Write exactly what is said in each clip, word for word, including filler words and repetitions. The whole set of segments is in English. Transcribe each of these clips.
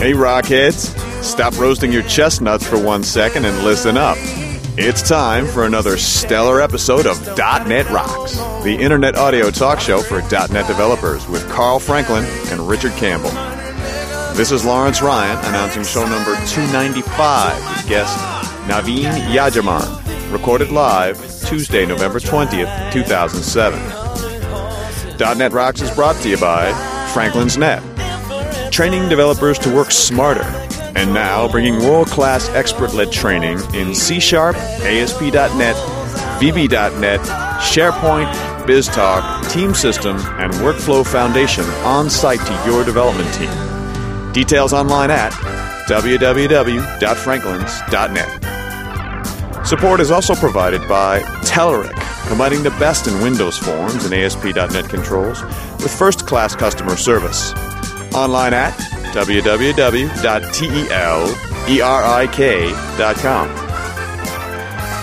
Hey, Rockheads, stop roasting your chestnuts for one second and listen up. It's time for another stellar episode of .NET Rocks, the internet audio talk show for .NET developers with Carl Franklin and Richard Campbell. This is Lawrence Ryan announcing show number two ninety-five with guest Naveen Yajaman, recorded live Tuesday, November twentieth, two thousand seven. .NET Rocks is brought to you by Franklin's Net, training developers to work smarter, and now bringing world-class expert-led training in C Sharp, A S P dot net, V B dot net, SharePoint, BizTalk, Team System, and Workflow Foundation on-site to your development team. Details online at w w w dot franklins dot net. Support is also provided by Telerik, combining the best in Windows forms and A S P dot net controls with first-class customer service. Online at w w w dot telerik dot com.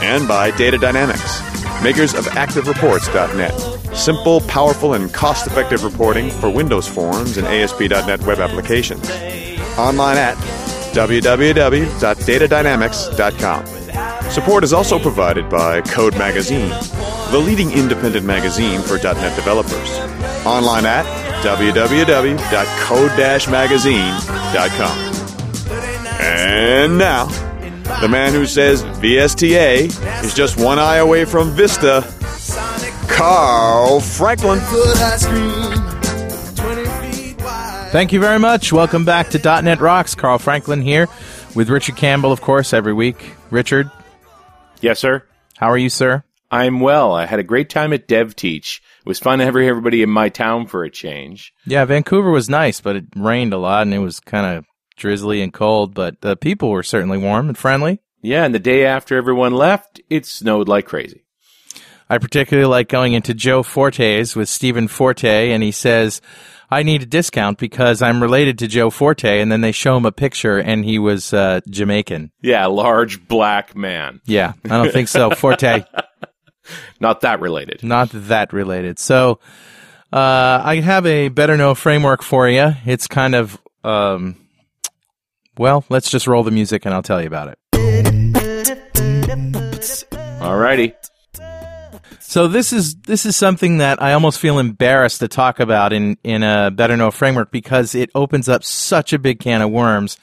And by Data Dynamics, makers of Active Reports dot net. Simple, powerful, and cost-effective reporting for Windows forms and A S P dot net web applications. Online at w w w dot data dynamics dot com. Support is also provided by Code Magazine, the leading independent magazine for .NET developers. Online at w w w dot code dash magazine dot com. And now, the man who says V S T A is just one eye away from Vista, Carl Franklin. Thank you very much. Welcome back to .NET Rocks. Carl Franklin here with Richard Campbell, of course, every week. Richard? Yes, sir. How are you, sir? I'm well. I had a great time at DevTeach. It was fun to have everybody in my town for a change. Yeah, Vancouver was nice, but it rained a lot, and it was kind of drizzly and cold, but the people were certainly warm and friendly. Yeah, and the day after everyone left, it snowed like crazy. I particularly like going into Joe Forte's with Stephen Forte, and he says, I need a discount because I'm related to Joe Forte, and then they show him a picture, and he was uh, Jamaican. Yeah, large black man. Yeah, I don't think so. Forte. Not that related. Not that related. So uh, I have a better know framework for you. It's kind of, um, well, let's just roll the music and I'll tell you about it. All righty. So this is this is something that I almost feel embarrassed to talk about in, in a better know framework because it opens up such a big can of worms.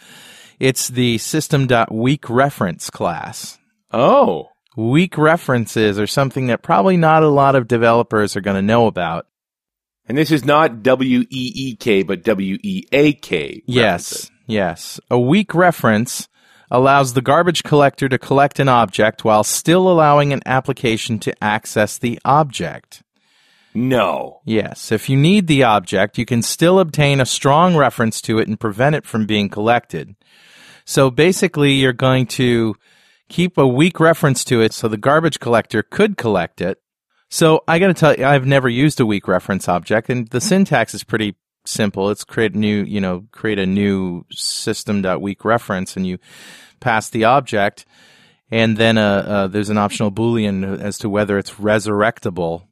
It's the system.weak reference class. Oh, weak references are something that probably not a lot of developers are going to know about. And this is not W E E K, but W E A K. Yes, yes. A weak reference allows the garbage collector to collect an object while still allowing an application to access the object. No. Yes. If you need the object, you can still obtain a strong reference to it and prevent it from being collected. So basically, you're going to keep a weak reference to it so the garbage collector could collect it. So I got to tell you, I've never used a weak reference object, and the syntax is pretty simple. It's create new, you know, create a new system.weak reference, and you pass the object, and then uh, uh, there's an optional Boolean as to whether it's resurrectable.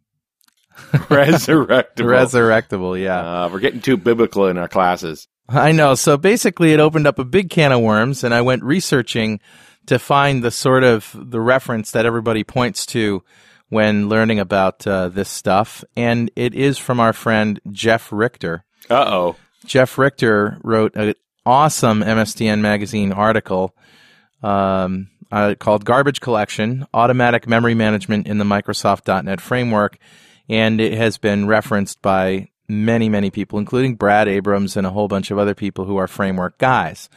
Resurrectable. Resurrectable, yeah. Uh, we're getting too biblical in our classes. I know. So basically, it opened up a big can of worms, and I went researching to find the sort of the reference that everybody points to when learning about uh, this stuff. And it is from our friend Jeff Richter. Uh-oh. Jeff Richter wrote an awesome M S D N magazine article um, uh, called Garbage Collection, Automatic Memory Management in the Microsoft dot NET Framework. and it has been referenced by many, many people, including Brad Abrams and a whole bunch of other people who are framework guys.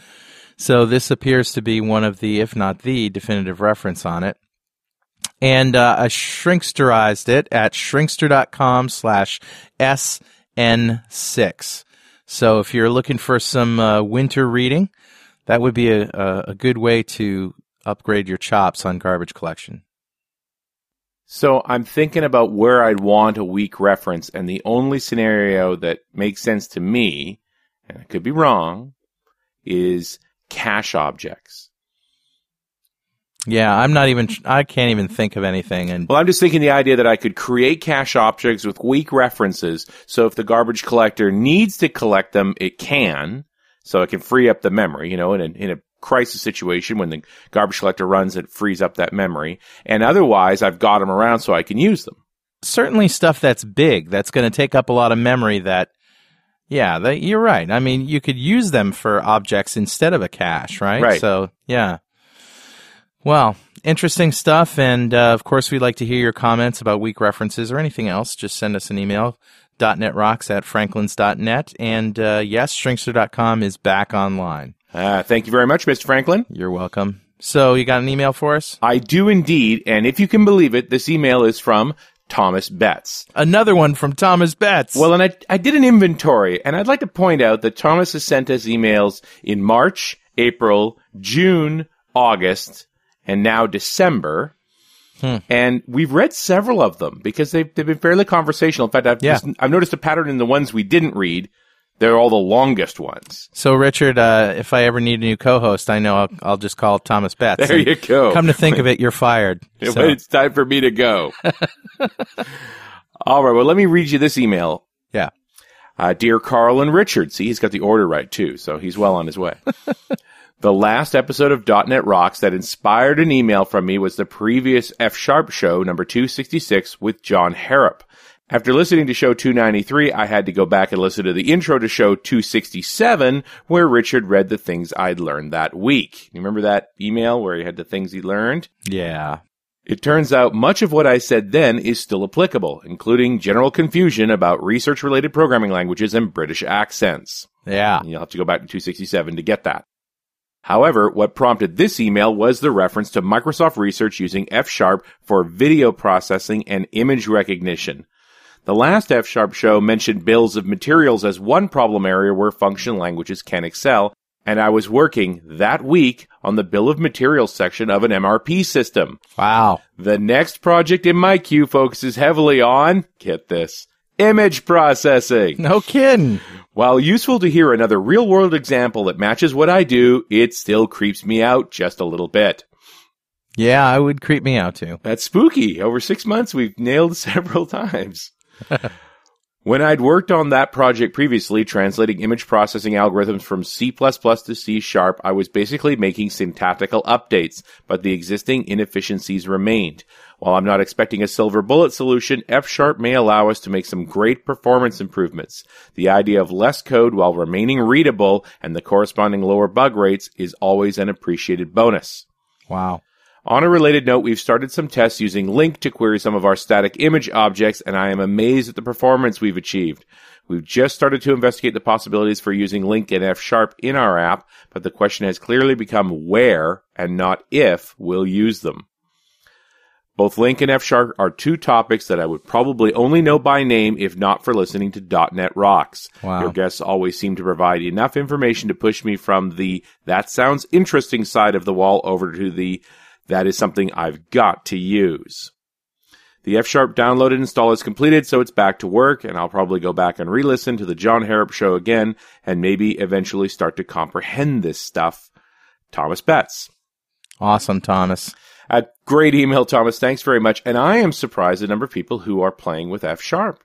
So this appears to be one of the, if not the, definitive reference on it. And uh, I shrinksterized it at shrinkster.com slash SN6. So if you're looking for some uh, winter reading, that would be a, a good way to upgrade your chops on garbage collection. So I'm thinking about where I'd want a weak reference, and the only scenario that makes sense to me, and I could be wrong, is cache objects. Yeah, I'm not even, I can't even think of anything. And well, I'm just thinking the idea that I could create cache objects with weak references, so if the garbage collector needs to collect them, it can, so it can free up the memory, you know, in a, in a crisis situation when the garbage collector runs, it frees up that memory. And otherwise, I've got them around so I can use them. Certainly stuff that's big, that's going to take up a lot of memory that, yeah, that, you're right. I mean, you could use them for objects instead of a cache, right? Right. So, yeah. Well, interesting stuff. And, uh, of course, we'd like to hear your comments about weak references or anything else. Just send us an email, dot net rocks at franklins dot net. And, uh, yes, shrinkster dot com is back online. Uh, thank you very much, Mister Franklin. You're welcome. So you got an email for us? I do indeed. And if you can believe it, this email is from Thomas Betts. Another one from Thomas Betts. Well, and I, I did an inventory, and I'd like to point out that Thomas has sent us emails in March, April, June, August, and now December. Hmm. And we've read several of them because they've, they've been fairly conversational. In fact, I've, yeah. just, I've noticed a pattern in the ones we didn't read. They're all the longest ones. So, Richard, uh, if I ever need a new co-host, I know I'll, I'll just call Thomas Betts. There you go. Come to think of it, you're fired. Yeah, so. It's time for me to go. All right. Well, let me read you this email. Yeah. Uh, Dear Carl and Richard. See, he's got the order right, too, so he's well on his way. The last episode of .dot net Rocks that inspired an email from me was the previous F Sharp show, number two sixty-six, with John Harrop. After listening to show two ninety-three, I had to go back and listen to the intro to show two sixty-seven, where Richard read the things I'd learned that week. You remember that email where he had the things he learned? Yeah. It turns out much of what I said then is still applicable, including general confusion about research-related programming languages and British accents. Yeah. And you'll have to go back to two sixty-seven to get that. However, what prompted this email was the reference to Microsoft Research using F Sharp for video processing and image recognition. The last F Sharp show mentioned bills of materials as one problem area where functional languages can excel, and I was working that week on the bill of materials section of an M R P system. Wow. The next project in my queue focuses heavily on, get this, image processing. No kidding. While useful to hear another real-world example that matches what I do, it still creeps me out just a little bit. Yeah, it would creep me out too. That's spooky. Over six months, we've nailed several times. When I'd worked on that project previously, translating image processing algorithms from C plus plus to C Sharp, I was basically making syntactical updates, but the existing inefficiencies remained. While I'm not expecting a silver bullet solution, F Sharp may allow us to make some great performance improvements. The idea of less code while remaining readable and the corresponding lower bug rates is always an appreciated bonus. Wow. On a related note, we've started some tests using LINQ to query some of our static image objects, and I am amazed at the performance we've achieved. We've just started to investigate the possibilities for using LINQ and F Sharp in our app, but the question has clearly become where, and not if, we'll use them. Both LINQ and F Sharp are two topics that I would probably only know by name if not for listening to .dot net Rocks. Wow. Your guests always seem to provide enough information to push me from the that sounds interesting side of the wall over to the that is something I've got to use. The F Sharp download and install is completed, so it's back to work, and I'll probably go back and re-listen to the John Harrop show again, and maybe eventually start to comprehend this stuff. Thomas Betts. Awesome, Thomas. A great email, Thomas. Thanks very much. And I am surprised at the number of people who are playing with F Sharp.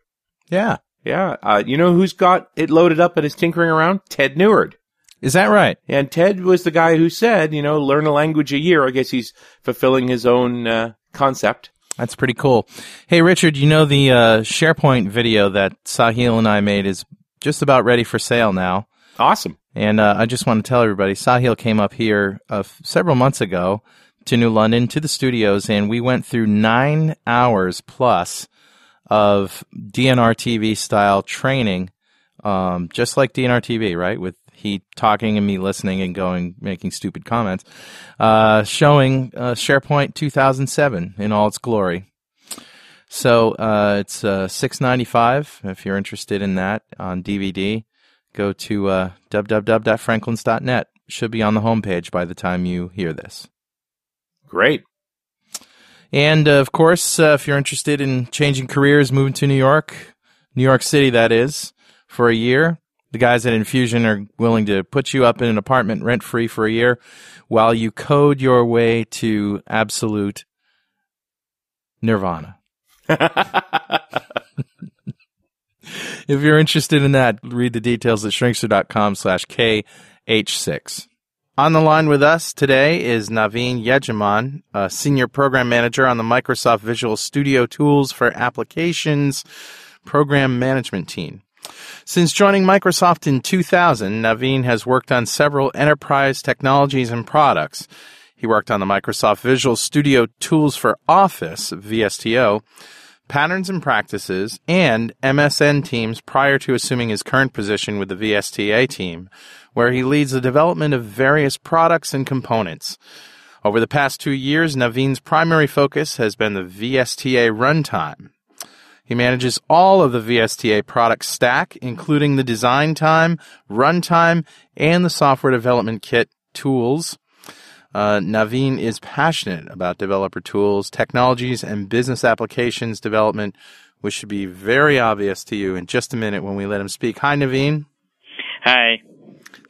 Yeah. Yeah. Uh, you know who's got it loaded up and is tinkering around? Ted Neward. Is that right? And Ted was the guy who said, you know, learn a language a year. I guess he's fulfilling his own uh, concept. That's pretty cool. Hey, Richard, you know the uh, SharePoint video that Sahil and I made is just about ready for sale now. Awesome. And uh, I just want to tell everybody, Sahil came up here uh, several months ago to New London, to the studios, and we went through nine hours plus of D N R T V style training, um, just like D N R T V, right? With he talking and me listening and going, making stupid comments, uh, showing uh, SharePoint two thousand seven in all its glory. So uh, it's uh, six ninety-five if you're interested in that on D V D. Go to uh, w w w dot franklins dot net. Should be on the homepage by the time you hear this. Great. And, uh, of course, uh, if you're interested in changing careers, moving to New York, New York City, that is, for a year, the guys at Infusion are willing to put you up in an apartment rent-free for a year while you code your way to absolute nirvana. If you're interested in that, read the details at shrinkster dot com slash K H six. On the line with us today is Naveen Yajaman, a Senior Program Manager on the Microsoft Visual Studio Tools for Applications Program Management Team. Since joining Microsoft in two thousand, Naveen has worked on several enterprise technologies and products. He worked on the Microsoft Visual Studio Tools for Office, V S T O, Patterns and Practices, and M S N teams prior to assuming his current position with the V S T A team, where he leads the development of various products and components. Over the past two years, Naveen's primary focus has been the V S T A runtime. He manages all of the V S T A product stack, including the design time, runtime, and the software development kit tools. Uh, Naveen is passionate about developer tools, technologies, and business applications development, which should be very obvious to you in just a minute when we let him speak. Hi, Naveen. Hi.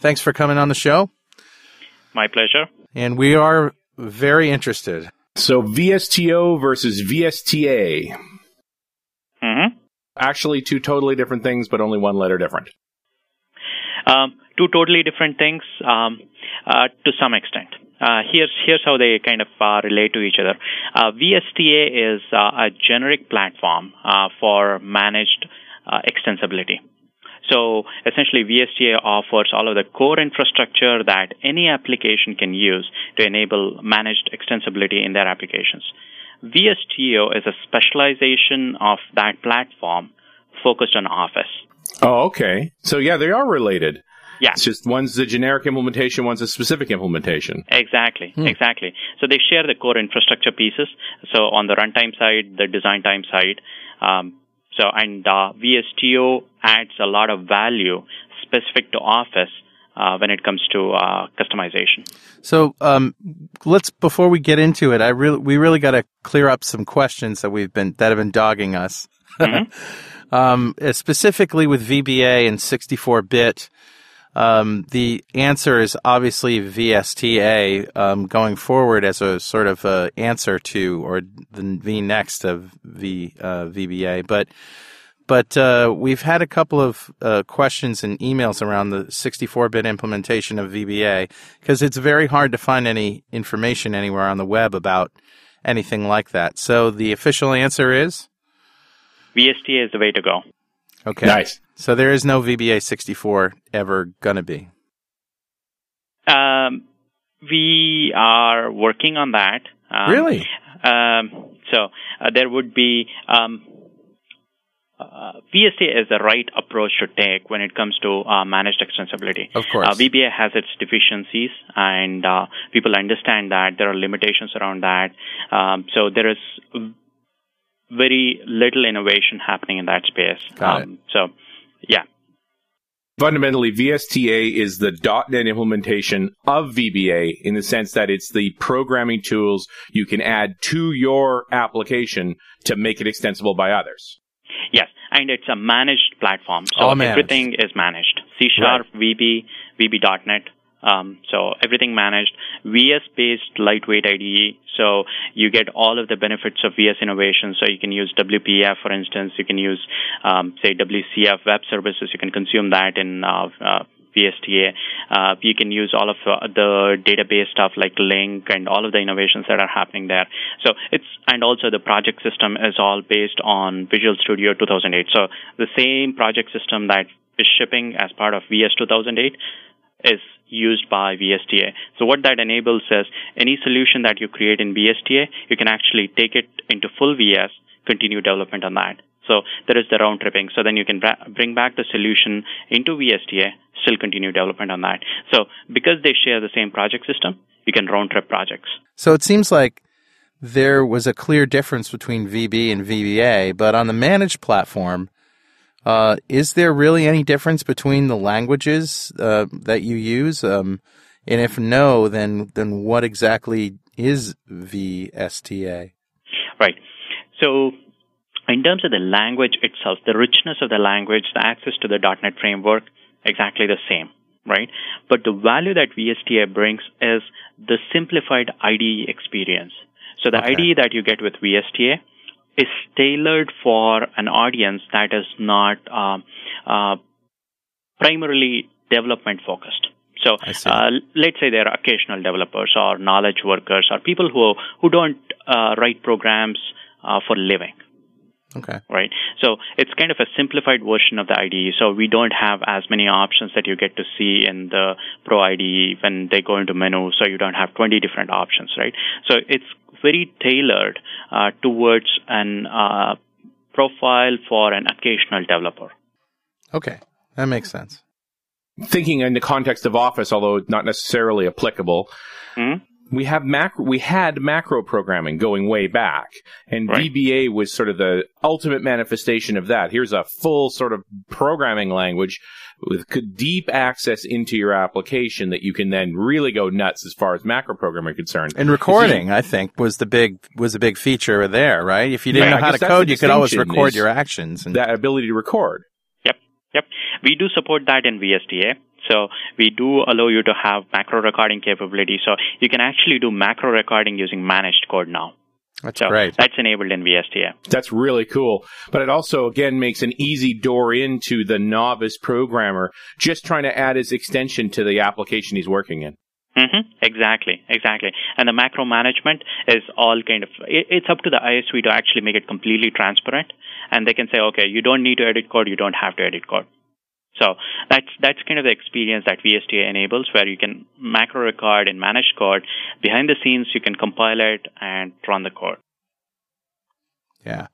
Thanks for coming on the show. My pleasure. And we are very interested. So V S T O versus V S T A. Mm-hmm. Actually, two totally different things, but only one letter different. Um, two totally different things um, uh, to some extent. Uh, here's here's how they kind of uh, relate to each other. Uh, V S T A is uh, a generic platform uh, for managed uh, extensibility. So essentially, V S T A offers all of the core infrastructure that any application can use to enable managed extensibility in their applications. V S T O is a specialization of that platform focused on Office. Oh, okay. So, yeah, they are related. Yeah. It's just one's the generic implementation, one's a specific implementation. Exactly, hmm. exactly. So they share the core infrastructure pieces. So on the runtime side, the design time side. Um, so and uh, V S T O adds a lot of value specific to Office uh, when it comes to uh, customization. So um, let's before we get into it, I really we really got to clear up some questions that we've been that have been dogging us, mm-hmm. um, specifically with V B A and sixty-four bit. Um, the answer is obviously V S T A um, going forward as a sort of a answer to or the, the next of v, uh, V B A. But but uh, we've had a couple of uh, questions and emails around the sixty-four bit implementation of V B A because it's very hard to find any information anywhere on the web about anything like that. So the official answer is? V S T A is the way to go. Okay. Nice. So there is no V B A sixty-four ever going to be? Um, we are working on that. Um, really? Um, so uh, there would be... Um, uh, V S T A is the right approach to take when it comes to uh, managed extensibility. Of course. Uh, V B A has its deficiencies, and uh, people understand that. There are limitations around that. Um, so there is... very little innovation happening in that space. Got um, it. So, yeah. Fundamentally, V S T A is the dot net implementation of V B A in the sense that it's the programming tools you can add to your application to make it extensible by others. Yes, and it's a managed platform. So All managed. Everything is managed. C Sharp, right. V B, V B dot net. Um, so everything managed, V S-based lightweight I D E, so you get all of the benefits of V S innovation. So you can use W P F, for instance. You can use, um, say, W C F web services. You can consume that in uh, uh, V S T A. Uh, you can use all of uh, the database stuff like LINQ and all of the innovations that are happening there. So it's and also the project system is all based on Visual Studio two thousand eight. So the same project system that is shipping as part of V S two thousand eight is used by V S T A. So what that enables is any solution that you create in V S T A, you can actually take it into full V S, continue development on that. So there is the round tripping. So then you can bring back the solution into V S T A, still continue development on that. So because they share the same project system, you can round trip projects. So it seems like there was a clear difference between V B and V B A, but on the managed platform, uh, is there really any difference between the languages uh, that you use? Um, and if no, then then what exactly is V S T A? Right. So in terms of the language itself, the richness of the language, the access to the dot net framework, exactly the same, right? But the value that V S T A brings is the simplified I D E experience. So the okay. I D E that you get with V S T A is tailored for an audience that is not uh, uh, primarily development focused. So uh, let's say they're occasional developers or knowledge workers or people who who don't uh, write programs uh, for living. Okay. Right. So it's kind of a simplified version of the I D E. So we don't have as many options that you get to see in the Pro I D E when they go into menu. So you don't have twenty different options, right? So it's very tailored uh, towards an uh, profile for an occasional developer. Okay. That makes sense. Thinking in the context of Office, although not necessarily applicable, mm-hmm. we have macro, we had macro programming going way back, and right. V B A was sort of the ultimate manifestation of that. Here's a full sort of programming language with deep access into your application that you can then really go nuts as far as macro programming is concerned. And recording, I think, was the big was a big feature there, right? If you didn't yeah, know how to code, you could always record your actions. And that ability to record. Yep. We do support that in V S T A. So we do allow you to have macro recording capability. So you can actually do macro recording using managed code now. That's so great. That's enabled in V S T A. That's really cool. But it also, again, makes an easy door into the novice programmer just trying to add his extension to the application he's working in. Mm-hmm. Exactly, exactly. And the macro management is all kind of, it, it's up to the I S V to actually make it completely transparent. And they can say, okay, you don't need to edit code, you don't have to edit code. So that's that's kind of the experience that V S T A enables, where you can macro record and manage code. Behind the scenes, you can compile it and run the code. Yeah.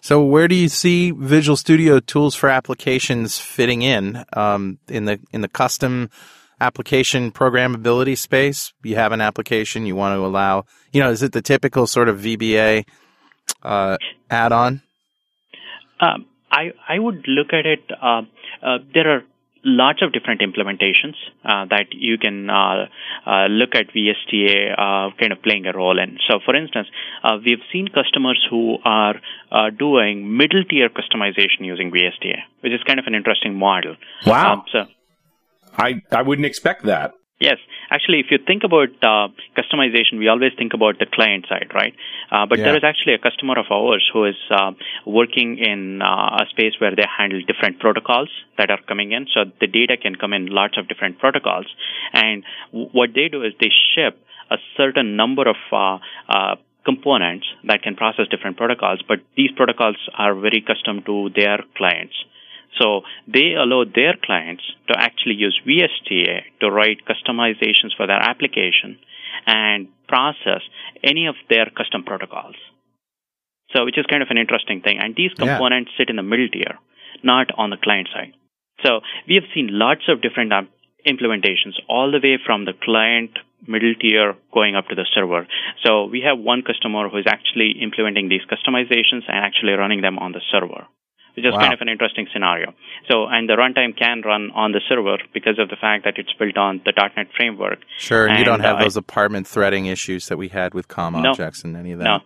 So where do you see Visual Studio Tools for Applications fitting in um, in the in the custom application programmability space? You have an application you want to allow, you know, is it the typical sort of V B A uh, add-on? Um, I I would look at it. Uh, uh, there are lots of different implementations uh, that you can uh, uh, look at V S T A uh, kind of playing a role in. So, for instance, uh, we've seen customers who are uh, doing middle-tier customization using V S T A, which is kind of an interesting model. Wow. Um, so, I, I wouldn't expect that. Yes. Actually, if you think about uh, customization, we always think about the client side, right? Uh, but yeah. there is actually a customer of ours who is uh, working in uh, a space where they handle different protocols that are coming in. So the data can come in lots of different protocols. And w- what they do is they ship a certain number of uh, uh components that can process different protocols, but these protocols are very custom to their clients. So they allow their clients to actually use V S T A to write customizations for their application and process any of their custom protocols. So which is kind of an interesting thing. And these components yeah. sit in the middle tier, not on the client side. So we have seen lots of different um, implementations all the way from the client middle tier going up to the server. So we have one customer who is actually implementing these customizations and actually running them on the server. It's just wow. kind of an interesting scenario. So, and the runtime can run on the server because of the fact that it's built on the .dot net framework. Sure, and you don't have uh, those apartment threading issues that we had with COM no, objects and any of that. No.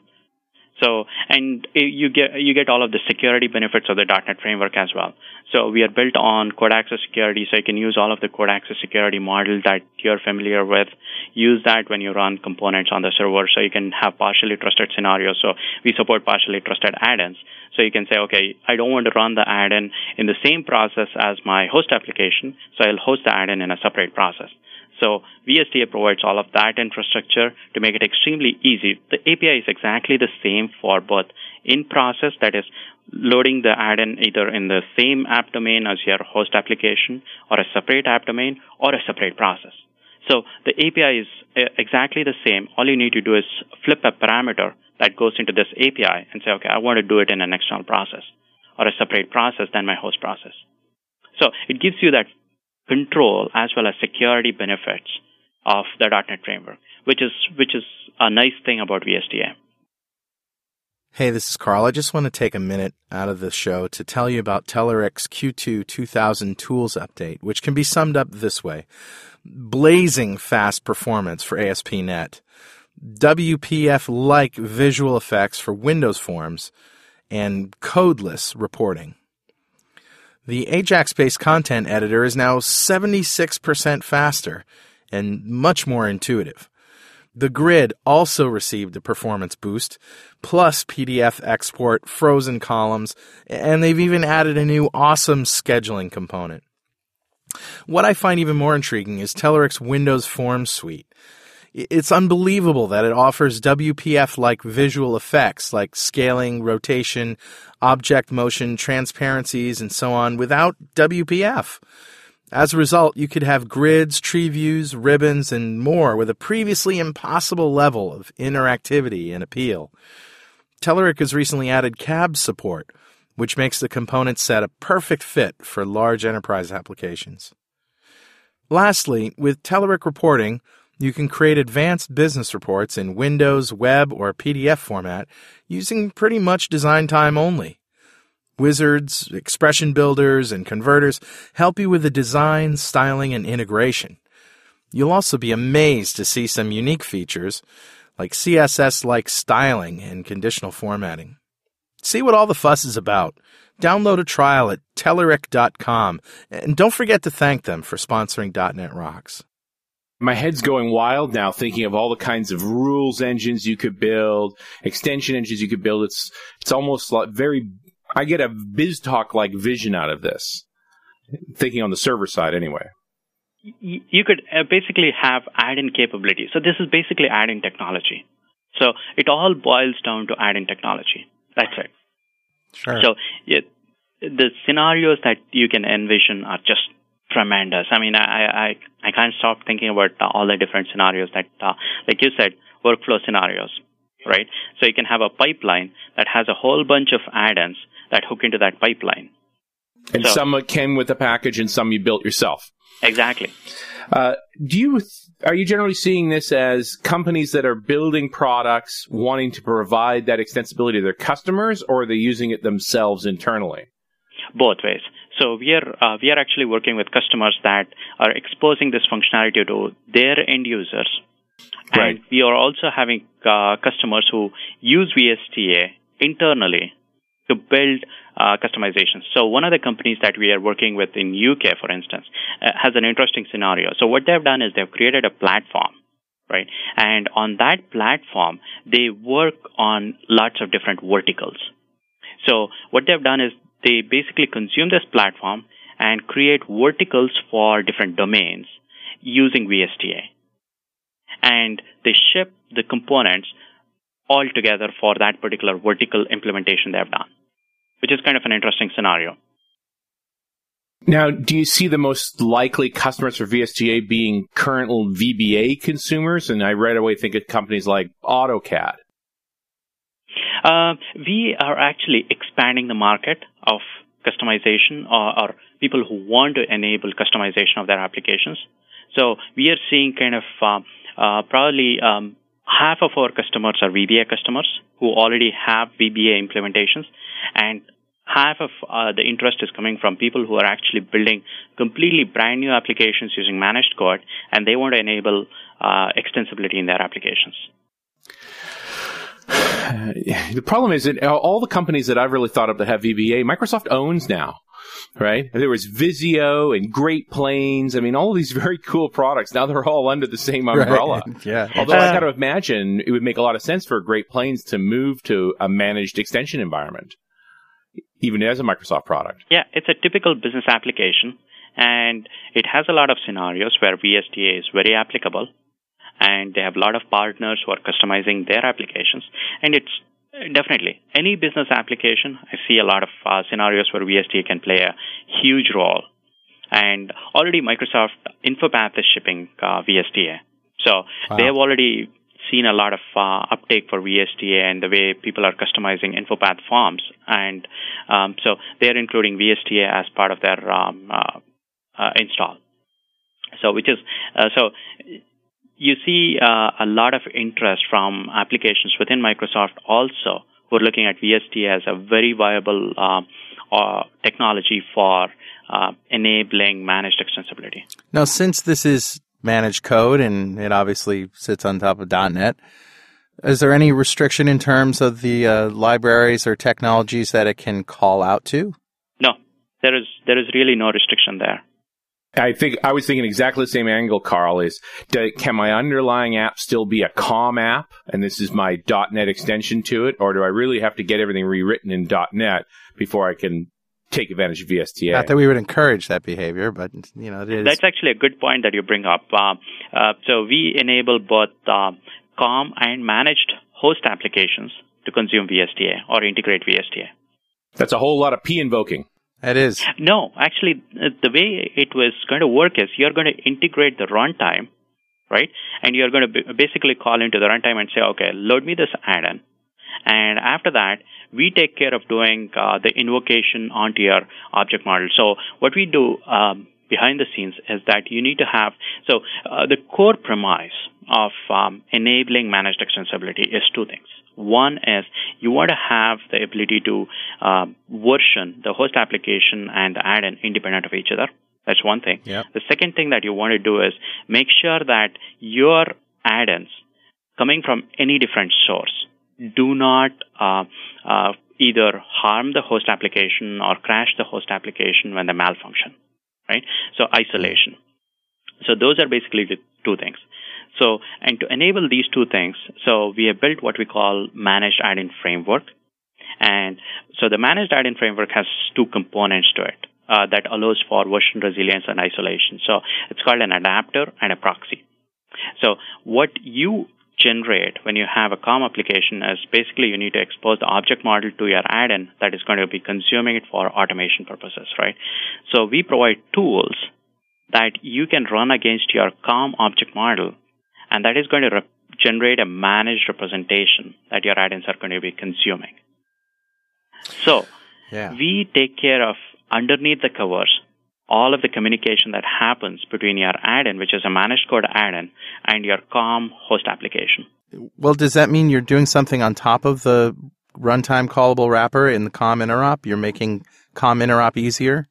So, and you get you get all of the security benefits of the .dot net framework as well. So, we are built on code access security, so you can use all of the code access security model that you're familiar with. Use that when you run components on the server, so you can have partially trusted scenarios. So, we support partially trusted add-ins. So you can say, okay, I don't want to run the add-in in the same process as my host application, so I'll host the add-in in a separate process. So V S T A provides all of that infrastructure to make it extremely easy. The A P I is exactly the same for both in-process, that is loading the add-in either in the same app domain as your host application or a separate app domain or a separate process. So the A P I is exactly the same. All you need to do is flip a parameter that goes into this A P I and say, okay, I want to do it in an external process. or a separate process than my host process. So it gives you that control as well as security benefits of the .dot net framework, which is which is a nice thing about V S T A. Hey, this is Carl. I just want to take a minute out of the show to tell you about Telerik's Q two two thousand tools update, which can be summed up this way. Blazing fast performance for A S P dot net, W P F-like visual effects for Windows forms, and codeless reporting. The Ajax-based content editor is now seventy-six percent faster and much more intuitive. The grid also received a performance boost, plus P D F export, frozen columns, and they've even added a new awesome scheduling component. What I find even more intriguing is Telerik's Windows Forms suite. It's unbelievable that it offers W P F-like visual effects like scaling, rotation, object motion, transparencies, and so on without W P F. As a result, you could have grids, tree views, ribbons, and more with a previously impossible level of interactivity and appeal. Telerik has recently added C A B support, which makes the component set a perfect fit for large enterprise applications. Lastly, with Telerik reporting, you can create advanced business reports in Windows, web, or P D F format using pretty much design time only. Wizards, expression builders, and converters help you with the design, styling, and integration. You'll also be amazed to see some unique features like C S S-like styling and conditional formatting. See what all the fuss is about. Download a trial at Telerik dot com, and don't forget to thank them for sponsoring .dot net Rocks. My head's going wild now thinking of all the kinds of rules engines you could build, extension engines you could build. It's it's almost like very... I get a BizTalk-like vision out of this, thinking on the server side anyway. You could basically have add-in capability. So this is basically add-in technology. So it all boils down to add-in technology. That's it. Sure. So it, the scenarios that you can envision are just tremendous. I mean, I, I, I can't stop thinking about all the different scenarios that, uh, like you said, workflow scenarios, right? So you can have a pipeline that has a whole bunch of add-ins that hook into that pipeline. And so, some came with a package and some you built yourself. Exactly. Uh, do you are you generally seeing this as companies that are building products wanting to provide that extensibility to their customers, or are they using it themselves internally? Both ways. So we are uh, we are actually working with customers that are exposing this functionality to their end users. Right. And we are also having uh, customers who use V S T A internally to build uh, customizations. So one of the companies that we are working with in U K, for instance, uh, has an interesting scenario. So what they've done is they've created a platform, right? And on that platform, they work on lots of different verticals. So what they've done is they basically consume this platform and create verticals for different domains using V S T A. And they ship the components all together for that particular vertical implementation they have done, which is kind of an interesting scenario. Now, do you see the most likely customers for V S T A being current V B A consumers? And I right away think of companies like AutoCAD. Uh, we are actually expanding the market of customization, or, or people who want to enable customization of their applications. So we are seeing kind of uh, uh, probably um, half of our customers are V B A customers who already have V B A implementations, and half of uh, the interest is coming from people who are actually building completely brand new applications using managed code, and they want to enable uh, extensibility in their applications. Uh, the problem is that all the companies that I've really thought of that have V B A, Microsoft owns now. Right? There was Vizio and Great Plains. I mean, all of these very cool products. Now they're all under the same umbrella. Right. Yeah. Although uh, I got to imagine it would make a lot of sense for Great Plains to move to a managed extension environment, even as a Microsoft product. Yeah, it's a typical business application, and it has a lot of scenarios where V S T A is very applicable, and they have a lot of partners who are customizing their applications, and it's definitely. Any business application, I see a lot of uh, scenarios where V S T A can play a huge role. And already Microsoft InfoPath is shipping uh, V S T A. So wow. They have already seen a lot of uh, uptake for V S T A and the way people are customizing InfoPath forms. And um, so they're including V S T A as part of their um, uh, uh, install. So which is uh, so you see uh, a lot of interest from applications within Microsoft also who are looking at V S T A as a very viable uh, uh, technology for uh, enabling managed extensibility. Now, since this is managed code and it obviously sits on top of dot net, is there any restriction in terms of the uh, libraries or technologies that it can call out to? No, there is there is really no restriction there. I think I was thinking exactly the same angle, Carl, is can my underlying app still be a COM app, and this is my dot net extension to it, or do I really have to get everything rewritten in dot net before I can take advantage of V S T A? Not that we would encourage that behavior, but, you know, it is. That's actually a good point that you bring up. Uh, uh, so we enable both uh, COM and managed host applications to consume V S T A or integrate V S T A. That's a whole lot of P invoking. It is. No, actually, the way it was going to work is you're going to integrate the runtime, right? And you're going to basically call into the runtime and say, okay, load me this add-in. And after that, we take care of doing uh, the invocation onto your object model. So what we do um, behind the scenes is that you need to have, so uh, the core premise of um, enabling managed extensibility is two things. One is you want to have the ability to uh, version the host application and the add-in independent of each other. That's one thing. Yep. The second thing that you want to do is make sure that your add-ins coming from any different source do not uh, uh, either harm the host application or crash the host application when they malfunction, right? So isolation. So those are basically the two things. So, and to enable these two things, so we have built what we call managed add-in framework. And so the managed add-in framework has two components to it uh, that allows for version resilience and isolation. So it's called an adapter and a proxy. So what you generate when you have a COM application is basically you need to expose the object model to your add-in that is going to be consuming it for automation purposes, right? So we provide tools that you can run against your COM object model, and that is going to re- generate a managed representation that your add-ins are going to be consuming. So yeah. we take care of, underneath the covers, all of the communication that happens between your add-in, which is a managed code add-in, and your COM host application. Well, does that mean you're doing something on top of the runtime callable wrapper in the COM interop? You're making COM interop easier?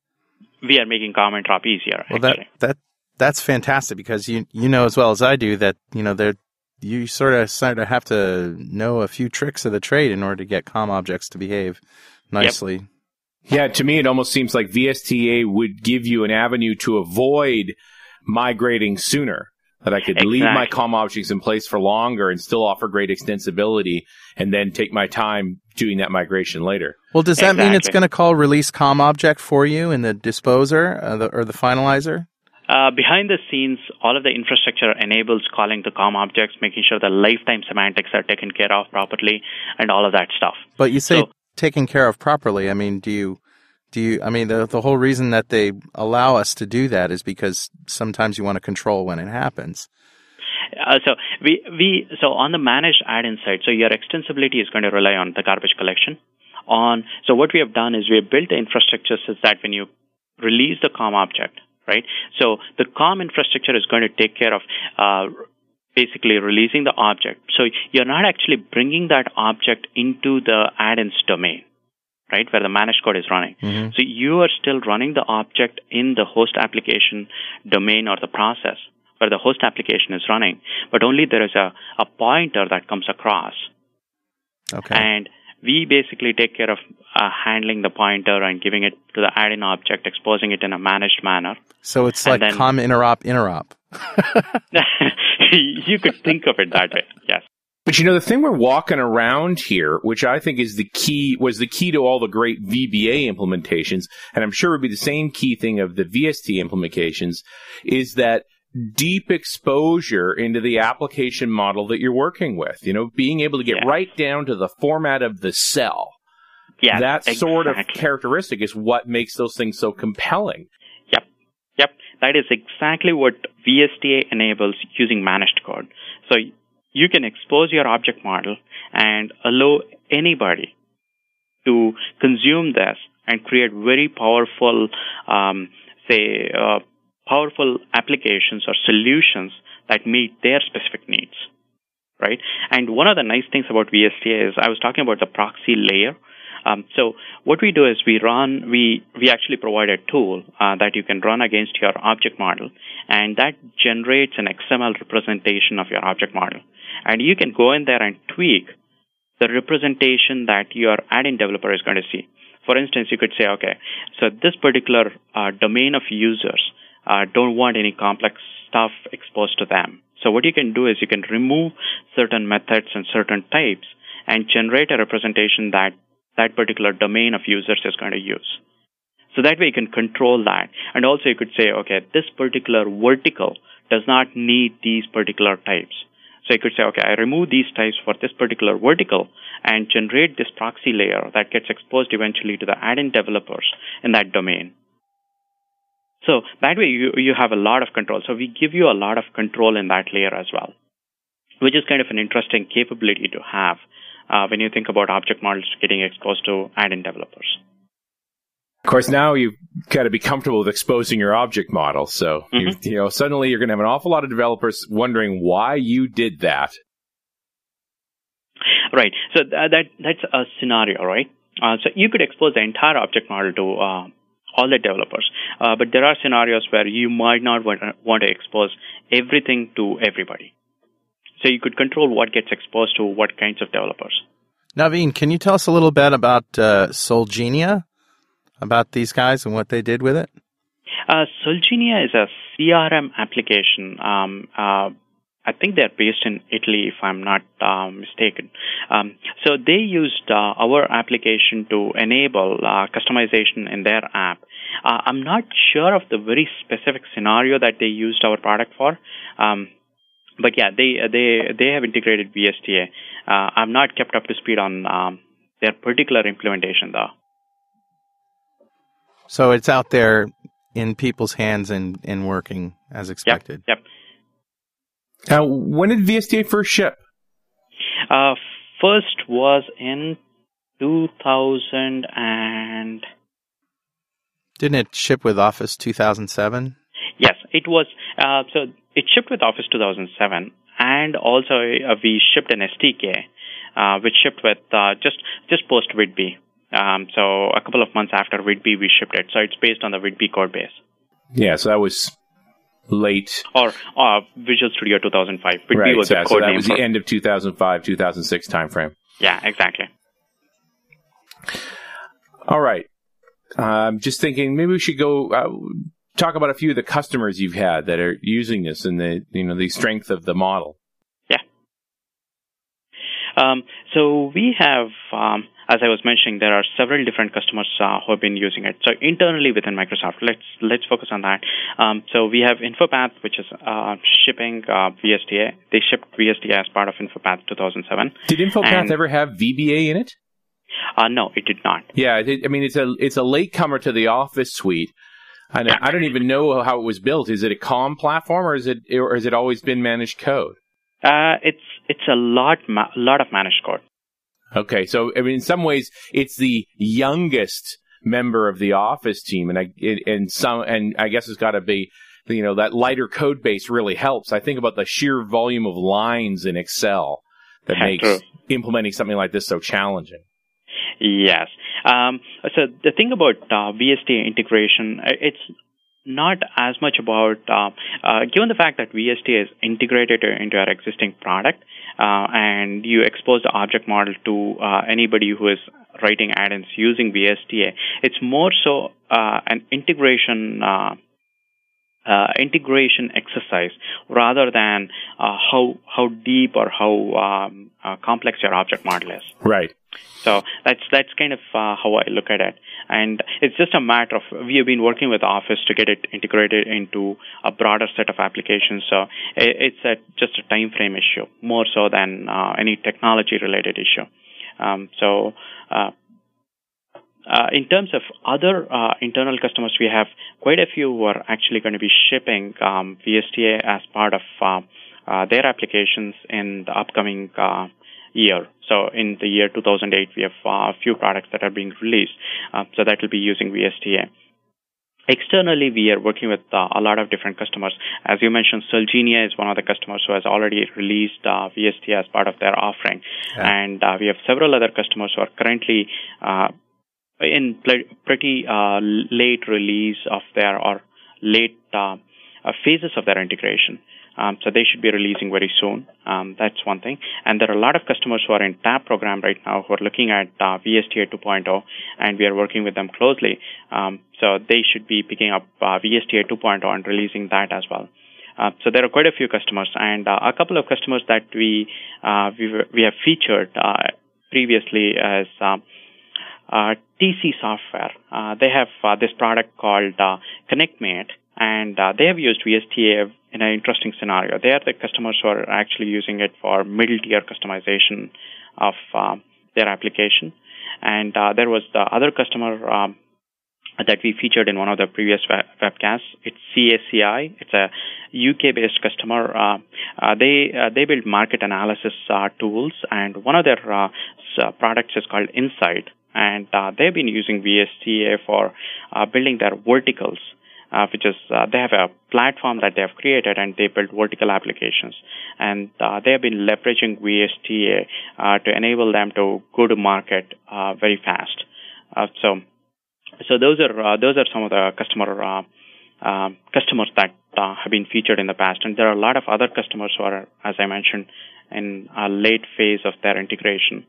We are making COM interop easier. Well, that, that that's fantastic, because you you know as well as I do that, you know, there you sort of sort of have to know a few tricks of the trade in order to get COM objects to behave nicely. Yep. Yeah, to me, it almost seems like V S T A would give you an avenue to avoid migrating sooner, that I could exactly. leave my COM objects in place for longer and still offer great extensibility and then take my time doing that migration later. Well, does that exactly. mean it's going to call release COM object for you in the disposer or the, or the finalizer? Uh, behind the scenes, all of the infrastructure enables calling the COM objects, making sure the lifetime semantics are taken care of properly and all of that stuff. But you say... So, taken care of properly. I mean, do you, do you, I mean, the the whole reason that they allow us to do that is because sometimes you want to control when it happens. Uh, so we, we, so on the managed add-in side, so your extensibility is going to rely on the garbage collection. On, so what we have done is we have built the infrastructure so that when you release the COM object, right? So the COM infrastructure is going to take care of, uh, basically releasing the object. So you're not actually bringing that object into the add-ins domain, right, where the managed code is running. Mm-hmm. So you are still running the object in the host application domain or the process where the host application is running, but only there is a, a pointer that comes across. Okay. And we basically take care of uh, handling the pointer and giving it to the add-in object, exposing it in a managed manner. So it's like then, COM interop interop. You could think of it that way, yes. But you know, the thing we're walking around here, which I think is the key, was the key to all the great V B A implementations, and I'm sure would be the same key thing of the V S T implementations, is that deep exposure into the application model that you're working with. You know, being able to get yeah. right down to the format of the cell. Yeah, that exactly. sort of characteristic is what makes those things so compelling. Yep, yep. That is exactly what V S T A enables using managed code. So you can expose your object model and allow anybody to consume this and create very powerful, um, say, uh, powerful applications or solutions that meet their specific needs, right? And one of the nice things about V S T A is I was talking about the proxy layer. Um, so what we do is we run, we, we actually provide a tool uh, that you can run against your object model, and that generates an X M L representation of your object model. And you can go in there and tweak the representation that your add-in developer is going to see. For instance, you could say, okay, so this particular uh, domain of users uh, don't want any complex stuff exposed to them. So what you can do is you can remove certain methods and certain types and generate a representation that that particular domain of users is going to use. So that way you can control that. And also you could say, okay, this particular vertical does not need these particular types. So you could say, okay, I remove these types for this particular vertical and generate this proxy layer that gets exposed eventually to the add-in developers in that domain. So that way you, you have a lot of control. So we give you a lot of control in that layer as well, which is kind of an interesting capability to have Uh, when you think about object models getting exposed to add-in developers. Of course, now you've got to be comfortable with exposing your object model. So, mm-hmm. you, you know, suddenly you're going to have an awful lot of developers wondering why you did that. Right. So th- that that's a scenario, right? Uh, so you could expose the entire object model to uh, all the developers. Uh, but there are scenarios where you might not want, want to expose everything to everybody. So you could control what gets exposed to what kinds of developers. Naveen, can you tell us a little bit about uh, Solgenia, about these guys and what they did with it? Uh, Solgenia is a C R M application. Um, uh, I think they're based in Italy, if I'm not uh, mistaken. Um, so they used uh, our application to enable uh, customization in their app. Uh, I'm not sure of the very specific scenario that they used our product for. Um But yeah, they they they have integrated V S T A. Uh, I'm not kept up to speed on um, their particular implementation, though. So it's out there in people's hands and, and working as expected. Yep. yep. Now, when did V S T A first ship? Uh, first was in two thousand and. Didn't it ship with Office two thousand seven? Yes, it was. Uh, so it shipped with Office two thousand seven, and also uh, we shipped an S D K, uh, which shipped with uh, just just post Whitby. Um, so a couple of months after Whitby, we shipped it. So it's based on the Whitby code base. Yeah, so that was late. Or uh, Visual Studio two thousand five. Whitby right, was yeah, the code so that name was the for... end of two thousand five, two thousand six timeframe. Yeah, exactly. All right. I'm um, just thinking maybe we should go... Uh, Talk about a few of the customers you've had that are using this and the you know the strength of the model. Yeah. Um, so we have, um, as I was mentioning, there are several different customers uh, who have been using it. So internally within Microsoft, let's let's focus on that. Um, so we have InfoPath, which is uh, shipping uh, V S T A. They shipped V S T A as part of InfoPath two thousand seven. Did InfoPath and, ever have V B A in it? Uh, no, it did not. Yeah, it, I mean it's a it's a latecomer to the Office suite. I don't, I don't even know how it was built. Is it a C O M platform, or is it, or has it always been managed code? Uh, it's it's a lot ma- lot of managed code. Okay, so I mean, in some ways, it's the youngest member of the Office team, and I it, and some and I guess it's got to be, you know, that lighter code base really helps. I think about the sheer volume of lines in Excel that That's makes true. Implementing something like this so challenging. Yes. Um, so the thing about uh, V S T A integration, it's not as much about, uh, uh, given the fact that V S T A is integrated into our existing product, uh, and you expose the object model to uh, anybody who is writing add-ins using V S T A, it's more so uh, an integration uh, uh, integration exercise rather than uh, how how deep or how um, uh, complex your object model is. Right. So that's that's kind of uh, how I look at it. And it's just a matter of, we have been working with Office to get it integrated into a broader set of applications. So it's a, just a time frame issue, more so than uh, any technology-related issue. Um, so uh, uh, in terms of other uh, internal customers, we have quite a few who are actually going to be shipping um, V S T A as part of uh, uh, their applications in the upcoming uh, year. So in the year two thousand eight, we have a uh, few products that are being released. Uh, so that will be using V S T A. Externally, we are working with uh, a lot of different customers. As you mentioned, Solgenia is one of the customers who has already released uh, V S T A as part of their offering. Yeah. And uh, we have several other customers who are currently uh, in pl- pretty uh, late release of their or late uh, phases of their integration. Um, so they should be releasing very soon. Um, that's one thing. And there are a lot of customers who are in T A B program right now who are looking at uh, V S T A two point oh, and we are working with them closely. Um, so they should be picking up uh, V S T A two point oh and releasing that as well. Uh, so there are quite a few customers, and uh, a couple of customers that we uh, we, we have featured uh, previously as um, uh, T C Software. Uh, they have uh, this product called uh, ConnectMate, and uh, they have used V S T A in an interesting scenario. They are the customers who are actually using it for middle-tier customization of uh, their application. And uh, there was the other customer um, that we featured in one of the previous web- webcasts. It's C A C I. It's a U K-based customer. Uh, uh, they uh, they build market analysis uh, tools, and one of their uh, products is called Insight. And uh, they've been using V S T A for uh, building their verticals. Uh, which is uh, they have a platform that they have created, and they build vertical applications. And uh, they have been leveraging V S T A uh, to enable them to go to market uh, very fast. Uh, so, so those are uh, those are some of the customer uh, uh, customers that uh, have been featured in the past. And there are a lot of other customers who are, as I mentioned, in a late phase of their integration,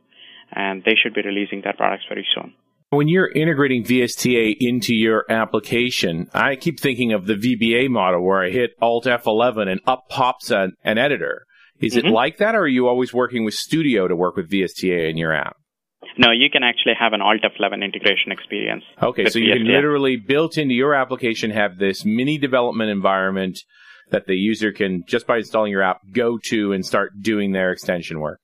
and they should be releasing their products very soon. When you're integrating V S T A into your application, I keep thinking of the V B A model where I hit Alt F eleven and up pops an, an editor. Is mm-hmm. it like that, or are you always working with Studio to work with V S T A in your app? No, you can actually have an Alt F eleven integration experience. Okay, so you V S T A. Can literally, built into your application, have this mini development environment that the user can, just by installing your app, go to and start doing their extension work.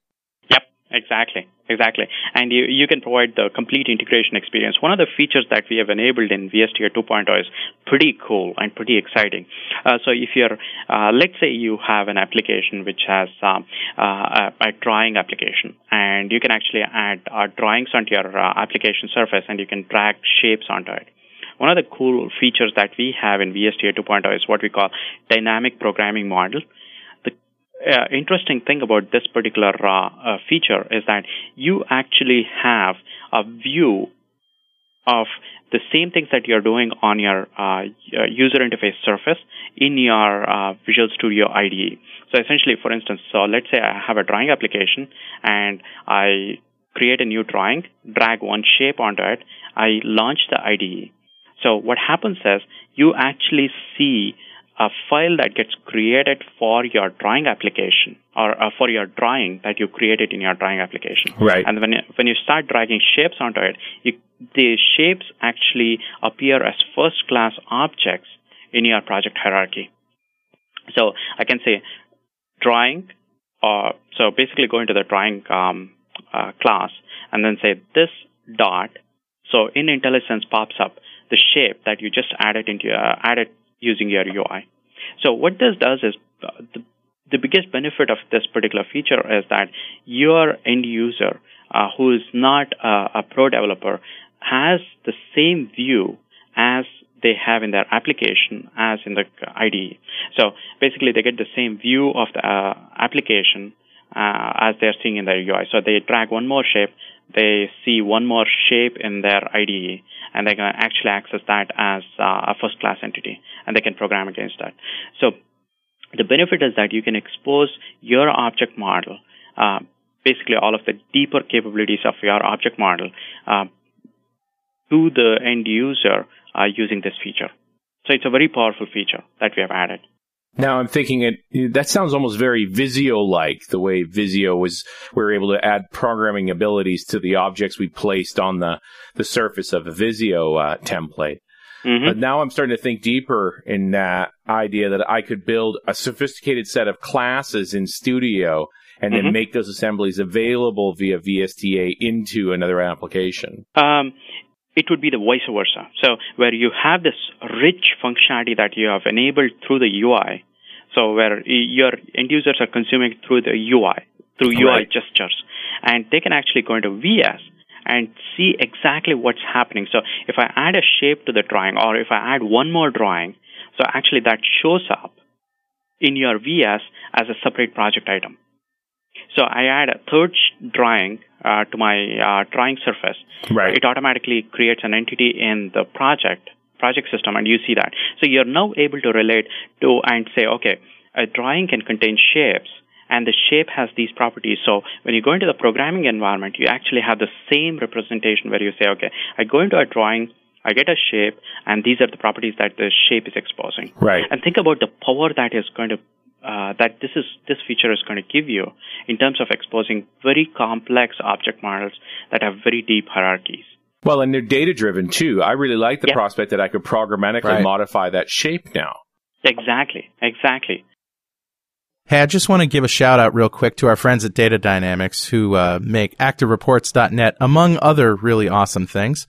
Yep, exactly. Exactly. And you, you can provide the complete integration experience. One of the features that we have enabled in V S T A two point oh is pretty cool and pretty exciting. Uh, so if you're, uh, let's say you have an application which has um, uh, a, a drawing application, and you can actually add uh, drawings onto your uh, application surface, and you can drag shapes onto it. One of the cool features that we have in V S T A two point oh is what we call dynamic programming model. Uh, interesting thing about this particular uh, uh, feature is that you actually have a view of the same things that you're doing on your uh, user interface surface in your uh, Visual Studio I D E. So essentially, for instance, so let's say I have a drawing application, and I create a new drawing, drag one shape onto it, I launch the I D E. So what happens is you actually see a file that gets created for your drawing application, or uh, for your drawing that you created in your drawing application. Right. And when you, when you start dragging shapes onto it, you, the shapes actually appear as first-class objects in your project hierarchy. So I can say drawing, or uh, so basically go into the drawing um, uh, class and then say this dot. So in IntelliSense pops up the shape that you just added into your uh, added. using your U I. So what this does is, uh, the, the biggest benefit of this particular feature is that your end user, uh, who is not uh, a pro developer, has the same view as they have in their application as in the I D E. So basically, they get the same view of the uh, application uh, as they're seeing in their U I. So they drag one more shape, they see one more shape in their I D E, and they can actually access that as uh, a first-class entity, and they can program against that. So the benefit is that you can expose your object model, uh, basically all of the deeper capabilities of your object model, uh, to the end user uh, using this feature. So it's a very powerful feature that we have added. Now I'm thinking it, that sounds almost very Visio-like, the way Visio was, we were able to add programming abilities to the objects we placed on the, the surface of a Visio uh, template. Mm-hmm. But now I'm starting to think deeper in that idea that I could build a sophisticated set of classes in Studio and then mm-hmm. make those assemblies available via V S T A into another application. Um It would be the vice versa. So where you have this rich functionality that you have enabled through the U I, So where your end users are consuming through the U I, through U I right. gestures, and they can actually go into V S and see exactly what's happening. So if I add a shape to the drawing, or if I add one more drawing, so actually that shows up in your V S as a separate project item. So I add a third drawing uh, to my uh, drawing surface. Right. It automatically creates an entity in the project project system, and you see that. So you're now able to relate to and say, okay, a drawing can contain shapes, and the shape has these properties. So when you go into the programming environment, you actually have the same representation where you say, okay, I go into a drawing, I get a shape, and these are the properties that the shape is exposing. Right. And think about the power that is going to Uh, that this is this feature is going to give you in terms of exposing very complex object models that have very deep hierarchies. Well, and they're data-driven, too. I really like the yep. prospect that I could programmatically right. modify that shape now. Exactly, exactly. Hey, I just want to give a shout-out real quick to our friends at Data Dynamics, who uh, make Active Reports dot net, among other really awesome things.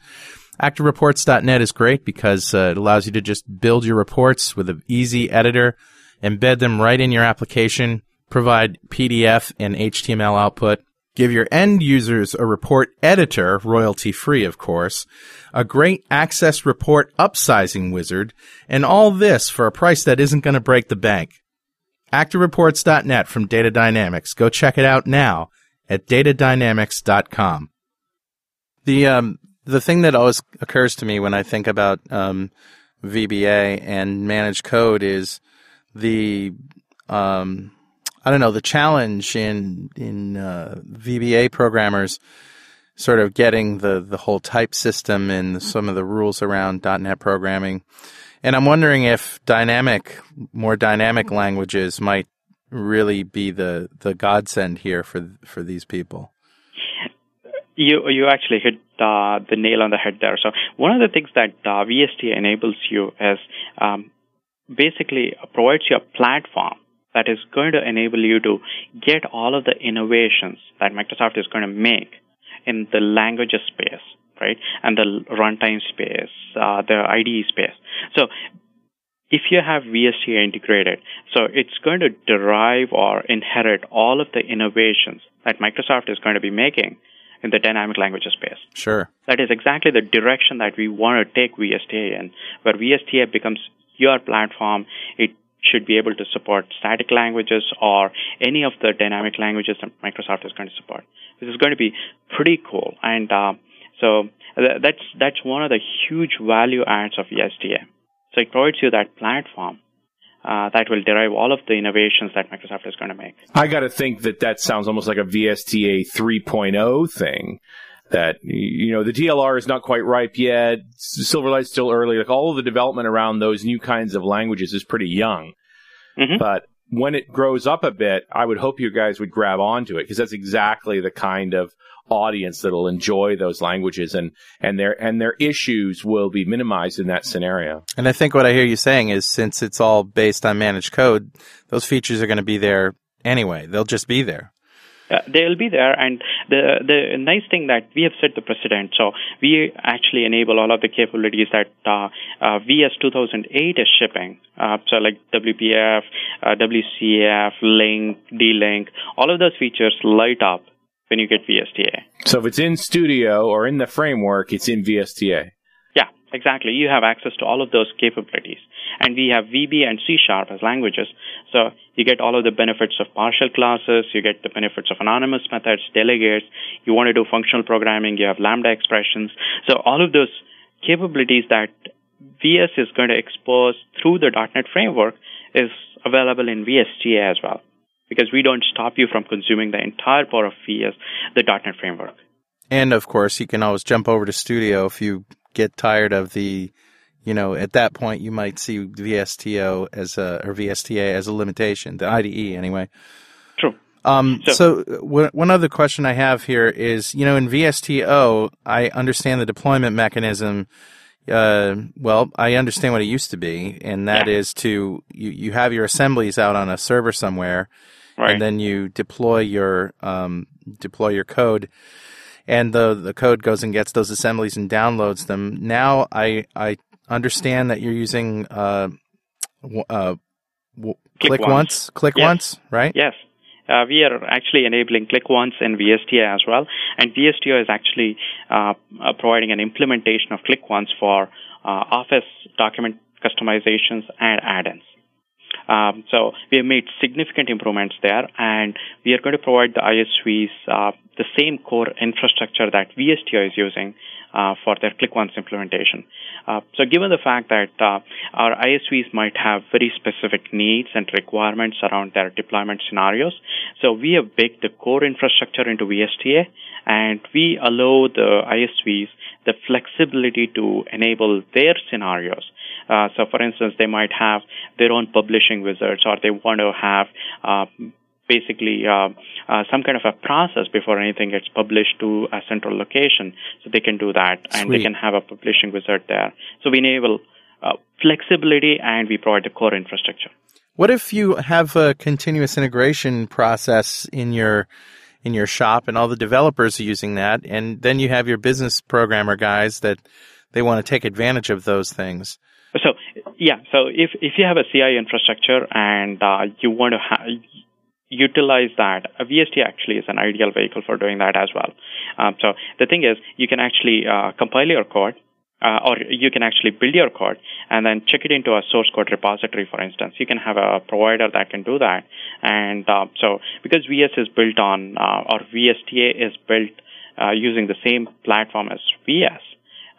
Active Reports dot net is great because uh, it allows you to just build your reports with an easy editor, embed them right in your application, provide P D F and H T M L output, give your end users a report editor, royalty-free, of course, a great access report upsizing wizard, and all this for a price that isn't going to break the bank. Active Reports dot net from Data Dynamics. Go check it out now at data dynamics dot com. The, um, the thing that always occurs to me when I think about um, V B A and managed code is the, um, I don't know, the challenge in in uh, V B A programmers sort of getting the, the whole type system and some of the rules around .NET programming. And I'm wondering if dynamic, more dynamic languages might really be the, the godsend here for for these people. You you actually hit uh, the nail on the head there. So one of the things that uh, V S T A enables you is um, basically provides you a platform that is going to enable you to get all of the innovations that Microsoft is going to make in the languages space, right, and the runtime space, uh, the I D E space. So if you have V S T A integrated, so it's going to derive or inherit all of the innovations that Microsoft is going to be making in the dynamic languages space. Sure. That is exactly the direction that we want to take V S T A in, where V S T A becomes your platform. It should be able to support static languages or any of the dynamic languages that Microsoft is going to support. This is going to be pretty cool. And uh, so th- that's that's one of the huge value adds of V S T A. So it provides you that platform uh, that will derive all of the innovations that Microsoft is going to make. I got to think that that sounds almost like a V S T A three point oh thing. That, you know, the D L R is not quite ripe yet. Silverlight's still early. Like, all of the development around those new kinds of languages is pretty young. Mm-hmm. But when it grows up a bit, I would hope you guys would grab onto it, because that's exactly the kind of audience that'll enjoy those languages, and, and their and their issues will be minimized in that scenario. And I think what I hear you saying is, since it's all based on managed code, those features are going to be there anyway. They'll just be there. Uh, they'll be there, and the the nice thing that we have set the precedent. So we actually enable all of the capabilities that uh, uh, V S two thousand eight is shipping. Uh, so like W P F, uh, W C F, LINQ, D LINQ, all of those features light up when you get V S T A. So if it's in Studio or in the framework, it's in V S T A. Yeah, exactly. You have access to all of those capabilities. And we have V B and C Sharp as languages. So you get all of the benefits of partial classes. You get the benefits of anonymous methods, delegates. You want to do functional programming. You have lambda expressions. So all of those capabilities that V S is going to expose through the .NET framework is available in V S T A as well, because we don't stop you from consuming the entire power of V S, the .NET framework. And, of course, you can always jump over to Studio if you get tired of the... You know, at that point, you might see V S T O as a, or V S T A as a limitation, the I D E anyway. True. Um, so, so w- one other question I have here is, you know, in V S T O, I understand the deployment mechanism. Uh, well, I understand what it used to be, and that yeah. is to you, you have your assemblies out on a server somewhere, right. and then you deploy your um, deploy your code. And the the code goes and gets those assemblies and downloads them. Now I I understand that you're using uh, uh, w- click, click once, once. click yes. once, right? Yes. Uh, we are actually enabling ClickOnce and V S T A as well. And V S T O is actually uh, uh, providing an implementation of ClickOnce for uh, Office document customizations and add-ins. Um, so we have made significant improvements there, and we are going to provide the I S Vs uh, the same core infrastructure that V S T O is using uh, for their ClickOnce implementation. Uh, so given the fact that uh, our I S Vs might have very specific needs and requirements around their deployment scenarios, so we have baked the core infrastructure into V S T A, and we allow the I S Vs the flexibility to enable their scenarios. Uh, so, for instance, they might have their own publishing wizards, or they want to have uh, basically uh, uh, some kind of a process before anything gets published to a central location. So they can do that, Sweet. and they can have a publishing wizard there. So we enable uh, flexibility, and we provide the core infrastructure. What if you have a continuous integration process in your in your shop, and all the developers are using that, and then you have your business programmer guys that they want to take advantage of those things? So, yeah, so if, if you have a C I infrastructure and uh, you want to ha- utilize that, V S T actually is an ideal vehicle for doing that as well. Um, so the thing is, you can actually uh, compile your code, uh, or you can actually build your code and then check it into a source code repository, for instance. You can have a provider that can do that. And uh, so because V S is built on, uh, or V S T A is built uh, using the same platform as V S,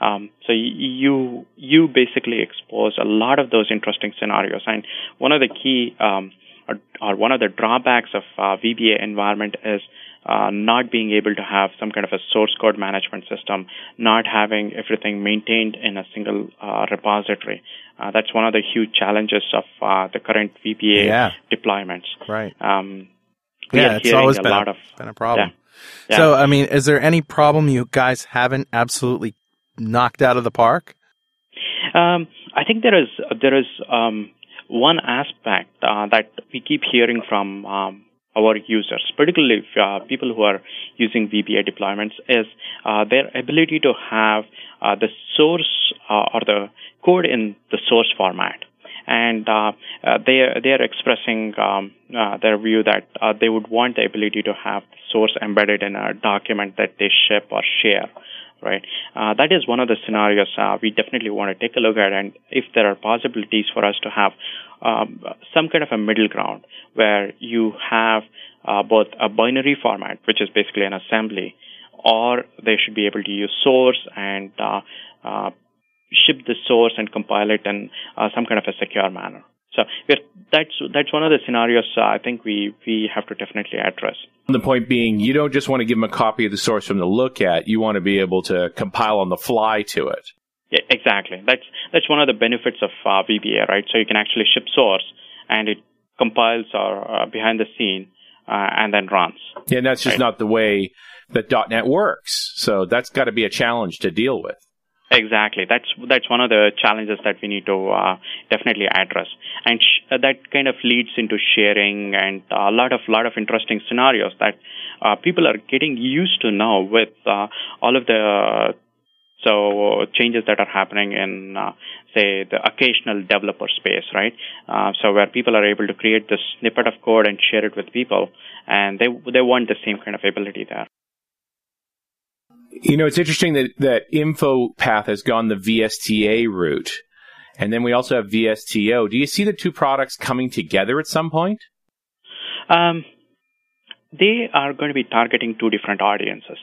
Um, so you you basically expose a lot of those interesting scenarios. And one of the key um, or, or one of the drawbacks of uh, V B A environment is uh, not being able to have some kind of a source code management system, not having everything maintained in a single uh, repository. Uh, that's one of the huge challenges of uh, the current V B A yeah. deployments. Right. Um, yeah, it's always been a, lot a, of, been a problem. Yeah, yeah. So, I mean, is there any problem you guys haven't absolutely knocked out of the park? Um, I think there is there is um, one aspect uh, that we keep hearing from um, our users, particularly if, uh, people who are using V B A deployments, is uh, their ability to have uh, the source uh, or the code in the source format. And uh, uh, they are, they are expressing um, uh, their view that uh, they would want the ability to have the source embedded in a document that they ship or share. Right. Uh, that is one of the scenarios uh, we definitely want to take a look at, and if there are possibilities for us to have um, some kind of a middle ground where you have uh, both a binary format, which is basically an assembly, or they should be able to use source and uh, uh, ship the source and compile it in uh, some kind of a secure manner. So that's that's one of the scenarios uh, I think we, we have to definitely address. The point being, you don't just want to give them a copy of the source for them to look at. You want to be able to compile on the fly to it. Yeah, exactly. That's that's one of the benefits of uh, V B A, right? So you can actually ship source, and it compiles or uh, behind the scene uh, and then runs. Yeah, and that's just right? not the way that .NET works. So that's got to be a challenge to deal with. Exactly. That's that's one of the challenges that we need to uh, definitely address, and sh- that kind of leads into sharing and a lot of lot of interesting scenarios that uh, people are getting used to now with uh, all of the uh, so changes that are happening in uh, say the occasional developer space, right? Uh, so where people are able to create this snippet of code and share it with people, and they they want the same kind of ability there. You know, it's interesting that, that InfoPath has gone the V S T A route, and then we also have V S T O. Do you see the two products coming together at some point? Um, they are going to be targeting two different audiences.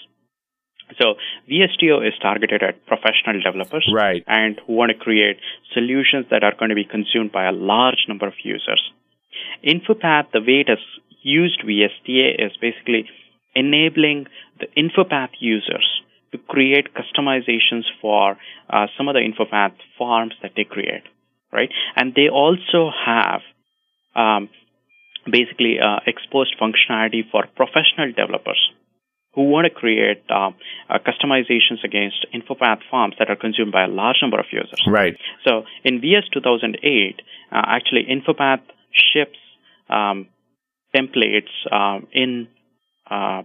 So V S T O is targeted at professional developers, right, and who want to create solutions that are going to be consumed by a large number of users. InfoPath, the way it has used V S T A is basically enabling the InfoPath users to create customizations for uh, some of the InfoPath forms that they create, right? And they also have um, basically uh, exposed functionality for professional developers who want to create uh, uh, customizations against InfoPath forms that are consumed by a large number of users. Right. So in V S two thousand eight, uh, actually InfoPath ships um, templates um, in Uh,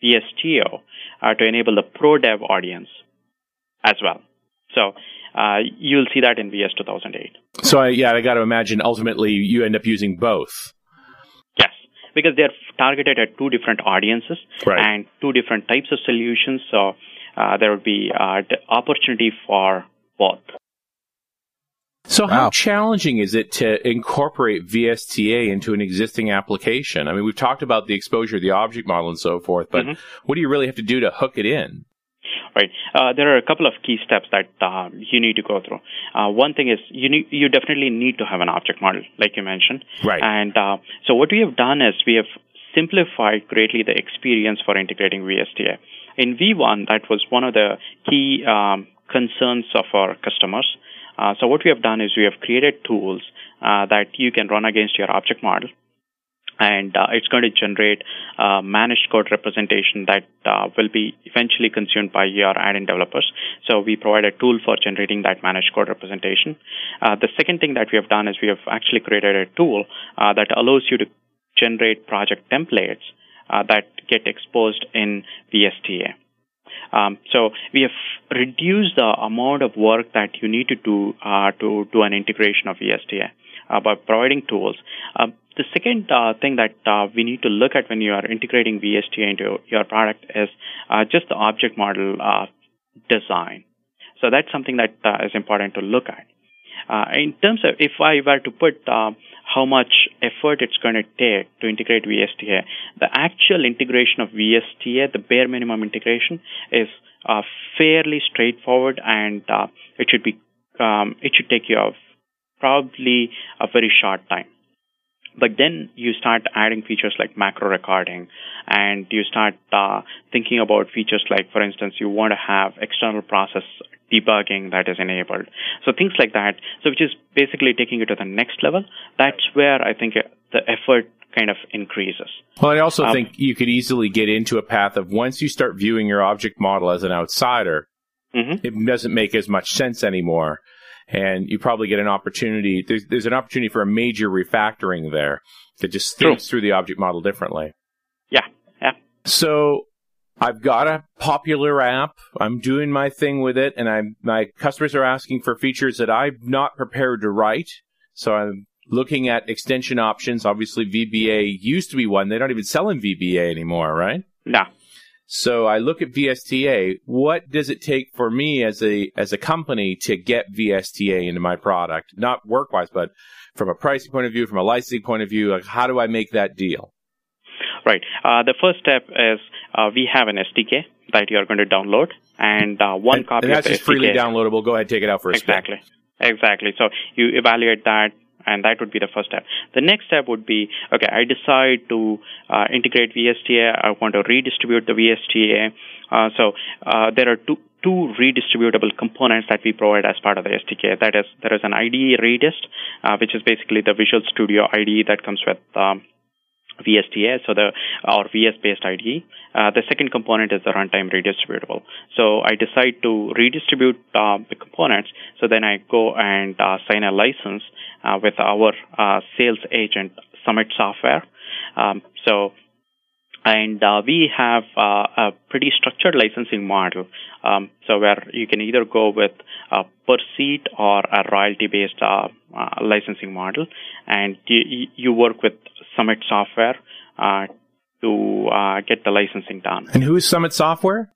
V S T O uh, to enable the pro dev audience as well. So uh, you'll see that in V S two thousand eight. So, I, yeah, I got to imagine ultimately you end up using both. Yes, because they're targeted at two different audiences right. and two different types of solutions. So uh, there will be uh, the opportunity for both. So wow. how challenging is it to incorporate V S T A into an existing application? I mean, we've talked about the exposure, the object model, and so forth, but mm-hmm. what do you really have to do to hook it in? Right. Uh, there are a couple of key steps that uh, you need to go through. Uh, one thing is you need, you definitely need to have an object model, like you mentioned. Right. And uh, so what we have done is we have simplified greatly the experience for integrating V S T A. In V one, that was one of the key um, concerns of our customers. Uh, so what we have done is we have created tools uh, that you can run against your object model, and uh, it's going to generate uh, managed code representation that uh, will be eventually consumed by your add-in developers. So we provide a tool for generating that managed code representation. Uh, the second thing that we have done is we have actually created a tool uh, that allows you to generate project templates uh, that get exposed in V S T A. Um, so we have reduced the amount of work that you need to do uh, to do an integration of V S T A uh, by providing tools. Uh, the second uh, thing that uh, we need to look at when you are integrating V S T A into your product is uh, just the object model uh, design. So that's something that uh, is important to look at. Uh, in terms of if I were to put uh, how much effort it's going to take to integrate V S T A, the actual integration of V S T A, the bare minimum integration, is uh, fairly straightforward, and uh, it should be um, it should take you of probably a very short time. But then you start adding features like macro recording, and you start uh, thinking about features like, for instance, you want to have external process debugging that is enabled. So things like that, so which is basically taking it to the next level. That's where I think the effort kind of increases. Well, I also um, think you could easily get into a path of once you start viewing your object model as an outsider, mm-hmm. it doesn't make as much sense anymore. And you probably get an opportunity. There's, there's an opportunity for a major refactoring there that just thinks True. Through the object model differently. Yeah, yeah. So I've got a popular app. I'm doing my thing with it, and I'm, my customers are asking for features that I'm not prepared to write. So I'm looking at extension options. Obviously, V B A used to be one. They don't even sell in V B A anymore, right? No. So I look at V S T A. What does it take for me as a as a company to get V S T A into my product? Not work-wise, but from a pricing point of view, from a licensing point of view, like how do I make that deal? Right. Uh, the first step is uh, we have an S D K that you are going to download, and uh, one and, copy and that's of the just S D K. Freely downloadable. Go ahead, take it out for a Exactly. spin. Exactly. So you evaluate that. And that would be the first step. The next step would be, okay, I decide to uh, integrate V S T A. I want to redistribute the V S T A. Uh, so uh, there are two, two redistributable components that we provide as part of the S D K. That is, there is an I D E redist, uh, which is basically the Visual Studio I D E that comes with um, V S T A, so the or V S-based I D E. Uh, the second component is the runtime redistributable. So I decide to redistribute uh, the components. So then I go and uh, sign a license uh, with our uh, sales agent, Summit Software. Um, so and uh, we have uh, a pretty structured licensing model. Um, so where you can either go with a per seat or a royalty-based uh, uh, licensing model, and you, you work with Summit Software uh, to uh, get the licensing done. And who is Summit Software?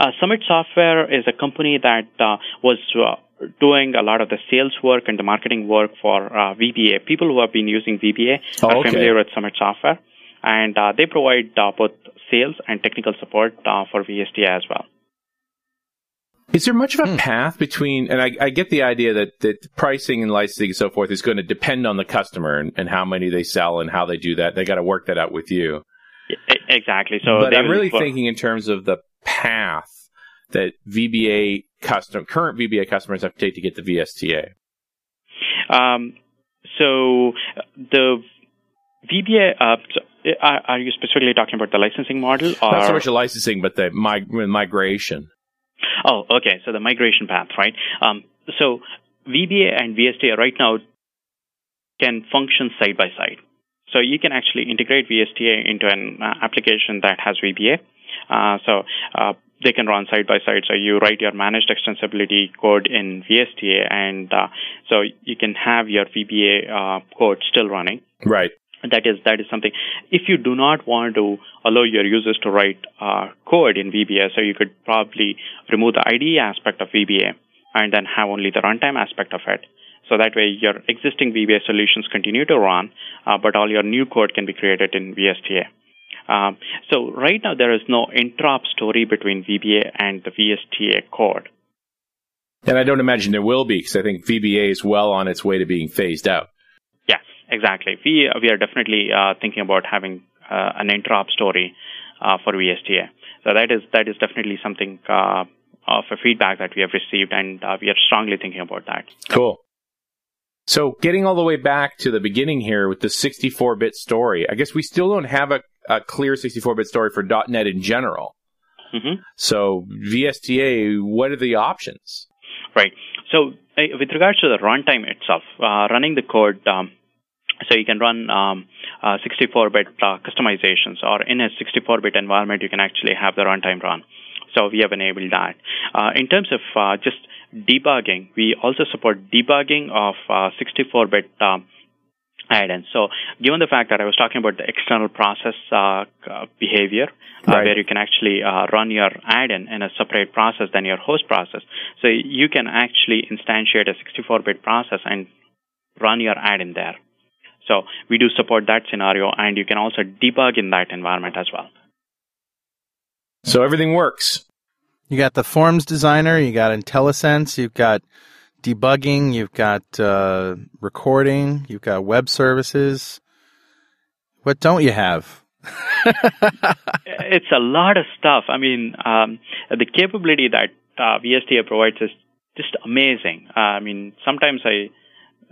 Uh, Summit Software is a company that uh, was uh, doing a lot of the sales work and the marketing work for uh, V B A. People who have been using V B A oh, are okay. familiar with Summit Software, and uh, they provide uh, both sales and technical support uh, for V S T A as well. Is there much of a path between, and I, I get the idea that, that pricing and licensing and so forth is going to depend on the customer and, and how many they sell and how they do that. They got to work that out with you. Exactly. So, but I'm really for, thinking in terms of the path that V B A custom, current V B A customers have to take to get the V S T A. Um, so the V B A, uh, so are, are you specifically talking about the licensing model? Or? Not so much the licensing, but the mig- migration. Oh, okay. So the migration path, right? Um, so V B A and V S T A right now can function side by side. So you can actually integrate V S T A into an uh, application that has V B A. Uh, so uh, they can run side by side. So you write your managed extensibility code in V S T A, and uh, so you can have your V B A uh, code still running. Right. That is that is something. If you do not want to allow your users to write uh, code in V B A, so you could probably remove the I D E aspect of V B A and then have only the runtime aspect of it. So that way, your existing V B A solutions continue to run, uh, but all your new code can be created in V S T A. Um, so right now, there is no interop story between V B A and the V S T A code. And I don't imagine there will be, because I think V B A is well on its way to being phased out. Yes, exactly. We we are definitely uh, thinking about having uh, an interop story uh, for V S T A. So that is that is definitely something uh, of a feedback that we have received, and uh, we are strongly thinking about that. Cool. So getting all the way back to the beginning here with the sixty-four bit story, I guess we still don't have a, a clear sixty-four bit story for .NET in general. Mm-hmm. So V S T A, what are the options? Right. So uh, with regards to the runtime itself, uh, running the code, um, so you can run um, uh, sixty-four bit uh, customizations, or in a sixty-four bit environment, you can actually have the runtime run. So we have enabled that. Uh, in terms of uh, just debugging, we also support debugging of uh, sixty-four bit um, add-ins. So given the fact that I was talking about the external process uh, behavior, right. uh, where you can actually uh, run your add-in in a separate process than your host process, so you can actually instantiate a sixty-four bit process and run your add-in there. So we do support that scenario, and you can also debug in that environment as well. So everything works. You got the forms designer, you got IntelliSense, you've got debugging, you've got uh, recording, you've got web services. What don't you have? It's a lot of stuff. I mean, um, the capability that uh, V S T A provides is just amazing. Uh, I mean, sometimes I,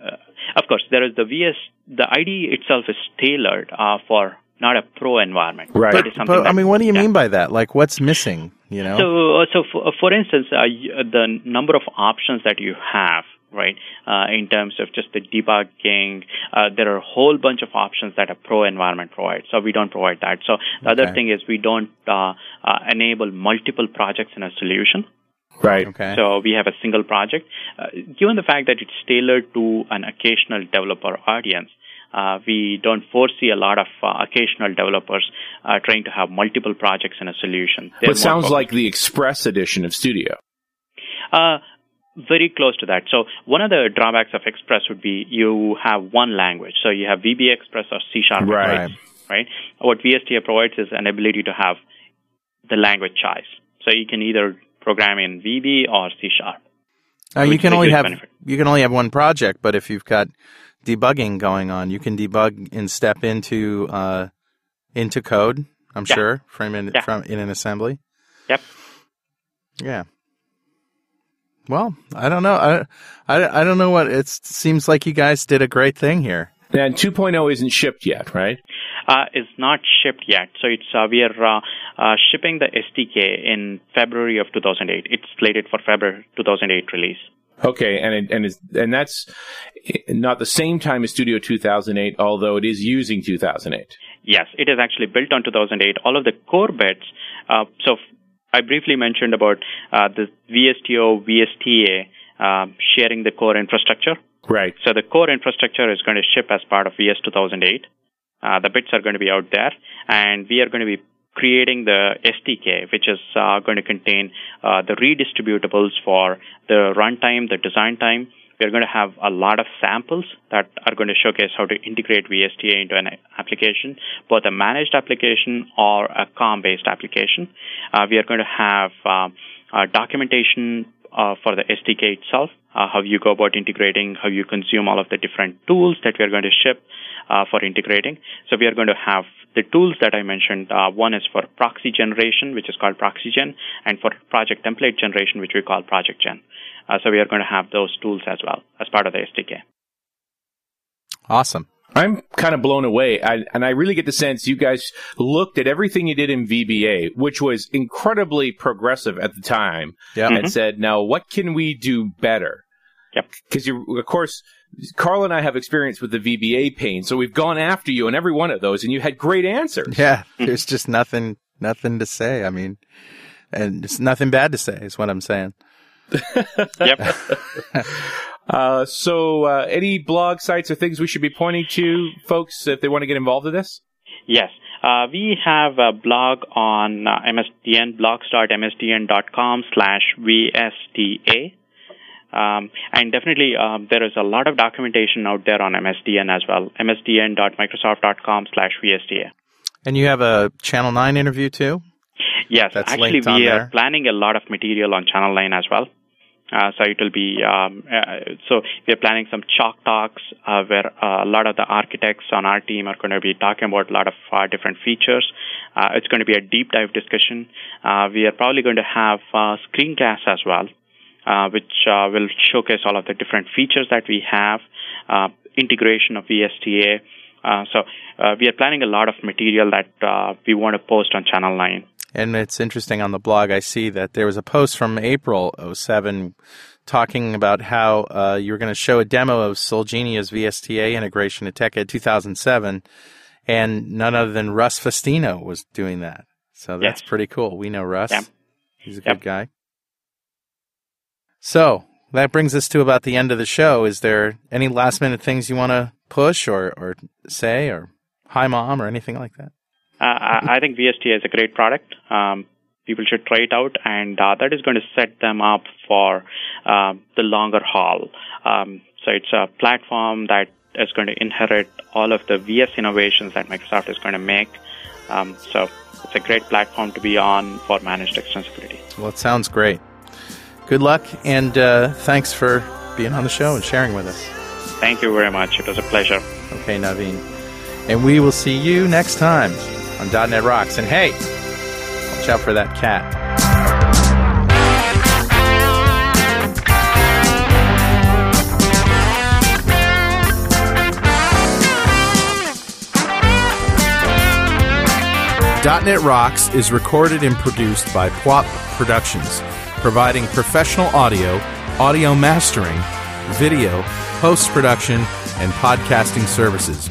uh, of course, there is the V S, the I D E itself is tailored uh, for not a pro environment. Right. But, but that, I mean, what do you yeah. mean by that? Like, what's missing? You know? So, uh, so for, for instance, uh, the number of options that you have, right, uh, in terms of just the debugging, uh, there are a whole bunch of options that a pro environment provides. So we don't provide that. So the okay. other thing is we don't uh, uh, enable multiple projects in a solution. Right. Okay. So we have a single project. Uh, given the fact that it's tailored to an occasional developer audience, Uh, we don't foresee a lot of uh, occasional developers uh, trying to have multiple projects in a solution. They're but sounds focused. Like the Express edition of Studio. Uh, very close to that. So one of the drawbacks of Express would be you have one language. So you have V B A Express or C Sharp. Right. Right. What V S T A provides is an ability to have the language choice. So you can either program in V B or C Sharp. Uh, you can only have benefit. You can only have one project, but if you've got debugging going on, you can debug and step into uh, into code. I'm yeah. sure from in, yeah. from in an assembly. Yep. Yeah. Well, I don't know. I, I, I don't know what it seems like. You guys did a great thing here. And two point oh isn't shipped yet, right? Uh, it's not shipped yet. So it's uh, we are uh, uh, shipping the S D K in February of two thousand eight. It's slated for February two thousand eight release. Okay, and it, and it's, and that's not the same time as Studio two thousand eight, although it is using two thousand eight. Yes, it is actually built on two thousand eight. All of the core bits, uh, so f- I briefly mentioned about uh, the V S T O, V S T A uh, sharing the core infrastructure. Right. So the core infrastructure is going to ship as part of V S two thousand eight. Uh, the bits are going to be out there, and we are going to be creating the S D K, which is uh, going to contain uh, the redistributables for the runtime, the design time. We're going to have a lot of samples that are going to showcase how to integrate V S T A into an application, both a managed application or a C O M-based application. Uh, we are going to have uh, uh, documentation uh, for the S D K itself, uh, how you go about integrating, how you consume all of the different tools that we are going to ship uh, for integrating. So we are going to have the tools that I mentioned. Uh, one is for proxy generation, which is called ProxyGen, and for project template generation, which we call ProjectGen. Uh, so we are going to have those tools as well as part of the S D K. Awesome. I'm kind of blown away, I, and I really get the sense you guys looked at everything you did in V B A, which was incredibly progressive at the time, yep. and mm-hmm. said, now, what can we do better? Yep. Because, of course, Carl and I have experience with the V B A pain, so we've gone after you in every one of those, and you had great answers. Yeah, there's just nothing nothing to say. I mean, and it's nothing bad to say is what I'm saying. Yep. uh, so uh, any blog sites or things we should be pointing to, folks, if they want to get involved with this? Yes. Uh, we have a blog on uh, M S D N, blogs.msdn.com slash VSTA. Um, and definitely uh, there is a lot of documentation out there on M S D N as well, msdn.microsoft.com slash VSTA. And you have a Channel nine interview too? Yes. That's actually, we are there. Planning a lot of material on Channel nine as well. Uh, so it will be, um, uh, so we are planning some chalk talks uh, where uh, a lot of the architects on our team are going to be talking about a lot of uh, different features. Uh, it's going to be a deep dive discussion. Uh, we are probably going to have uh, screencasts as well, uh, which uh, will showcase all of the different features that we have, uh, integration of V S T A. Uh, so uh, we are planning a lot of material that uh, we want to post on Channel nine. And it's interesting on the blog, I see that there was a post from April oh seven talking about how uh, you were going to show a demo of Solgenia's V S T A integration at TechEd two thousand seven, and none other than Russ Fastino was doing that. So that's yes. pretty cool. We know Russ. Yep. He's a yep. good guy. So that brings us to about the end of the show. Is there any last-minute things you want to push or, or say or hi, Mom, or anything like that? Uh, I think V S T A is a great product. Um, people should try it out, and uh, that is going to set them up for uh, the longer haul. Um, so it's a platform that is going to inherit all of the V S innovations that Microsoft is going to make. Um, so it's a great platform to be on for managed extensibility. Well, it sounds great. Good luck, and uh, thanks for being on the show and sharing with us. Thank you very much. It was a pleasure. Okay, Naveen. And we will see you next time on .NET Rocks. And hey, watch out for that cat. .NET Rocks is recorded and produced by Pwop Productions, providing professional audio, audio mastering, video, post-production, and podcasting services.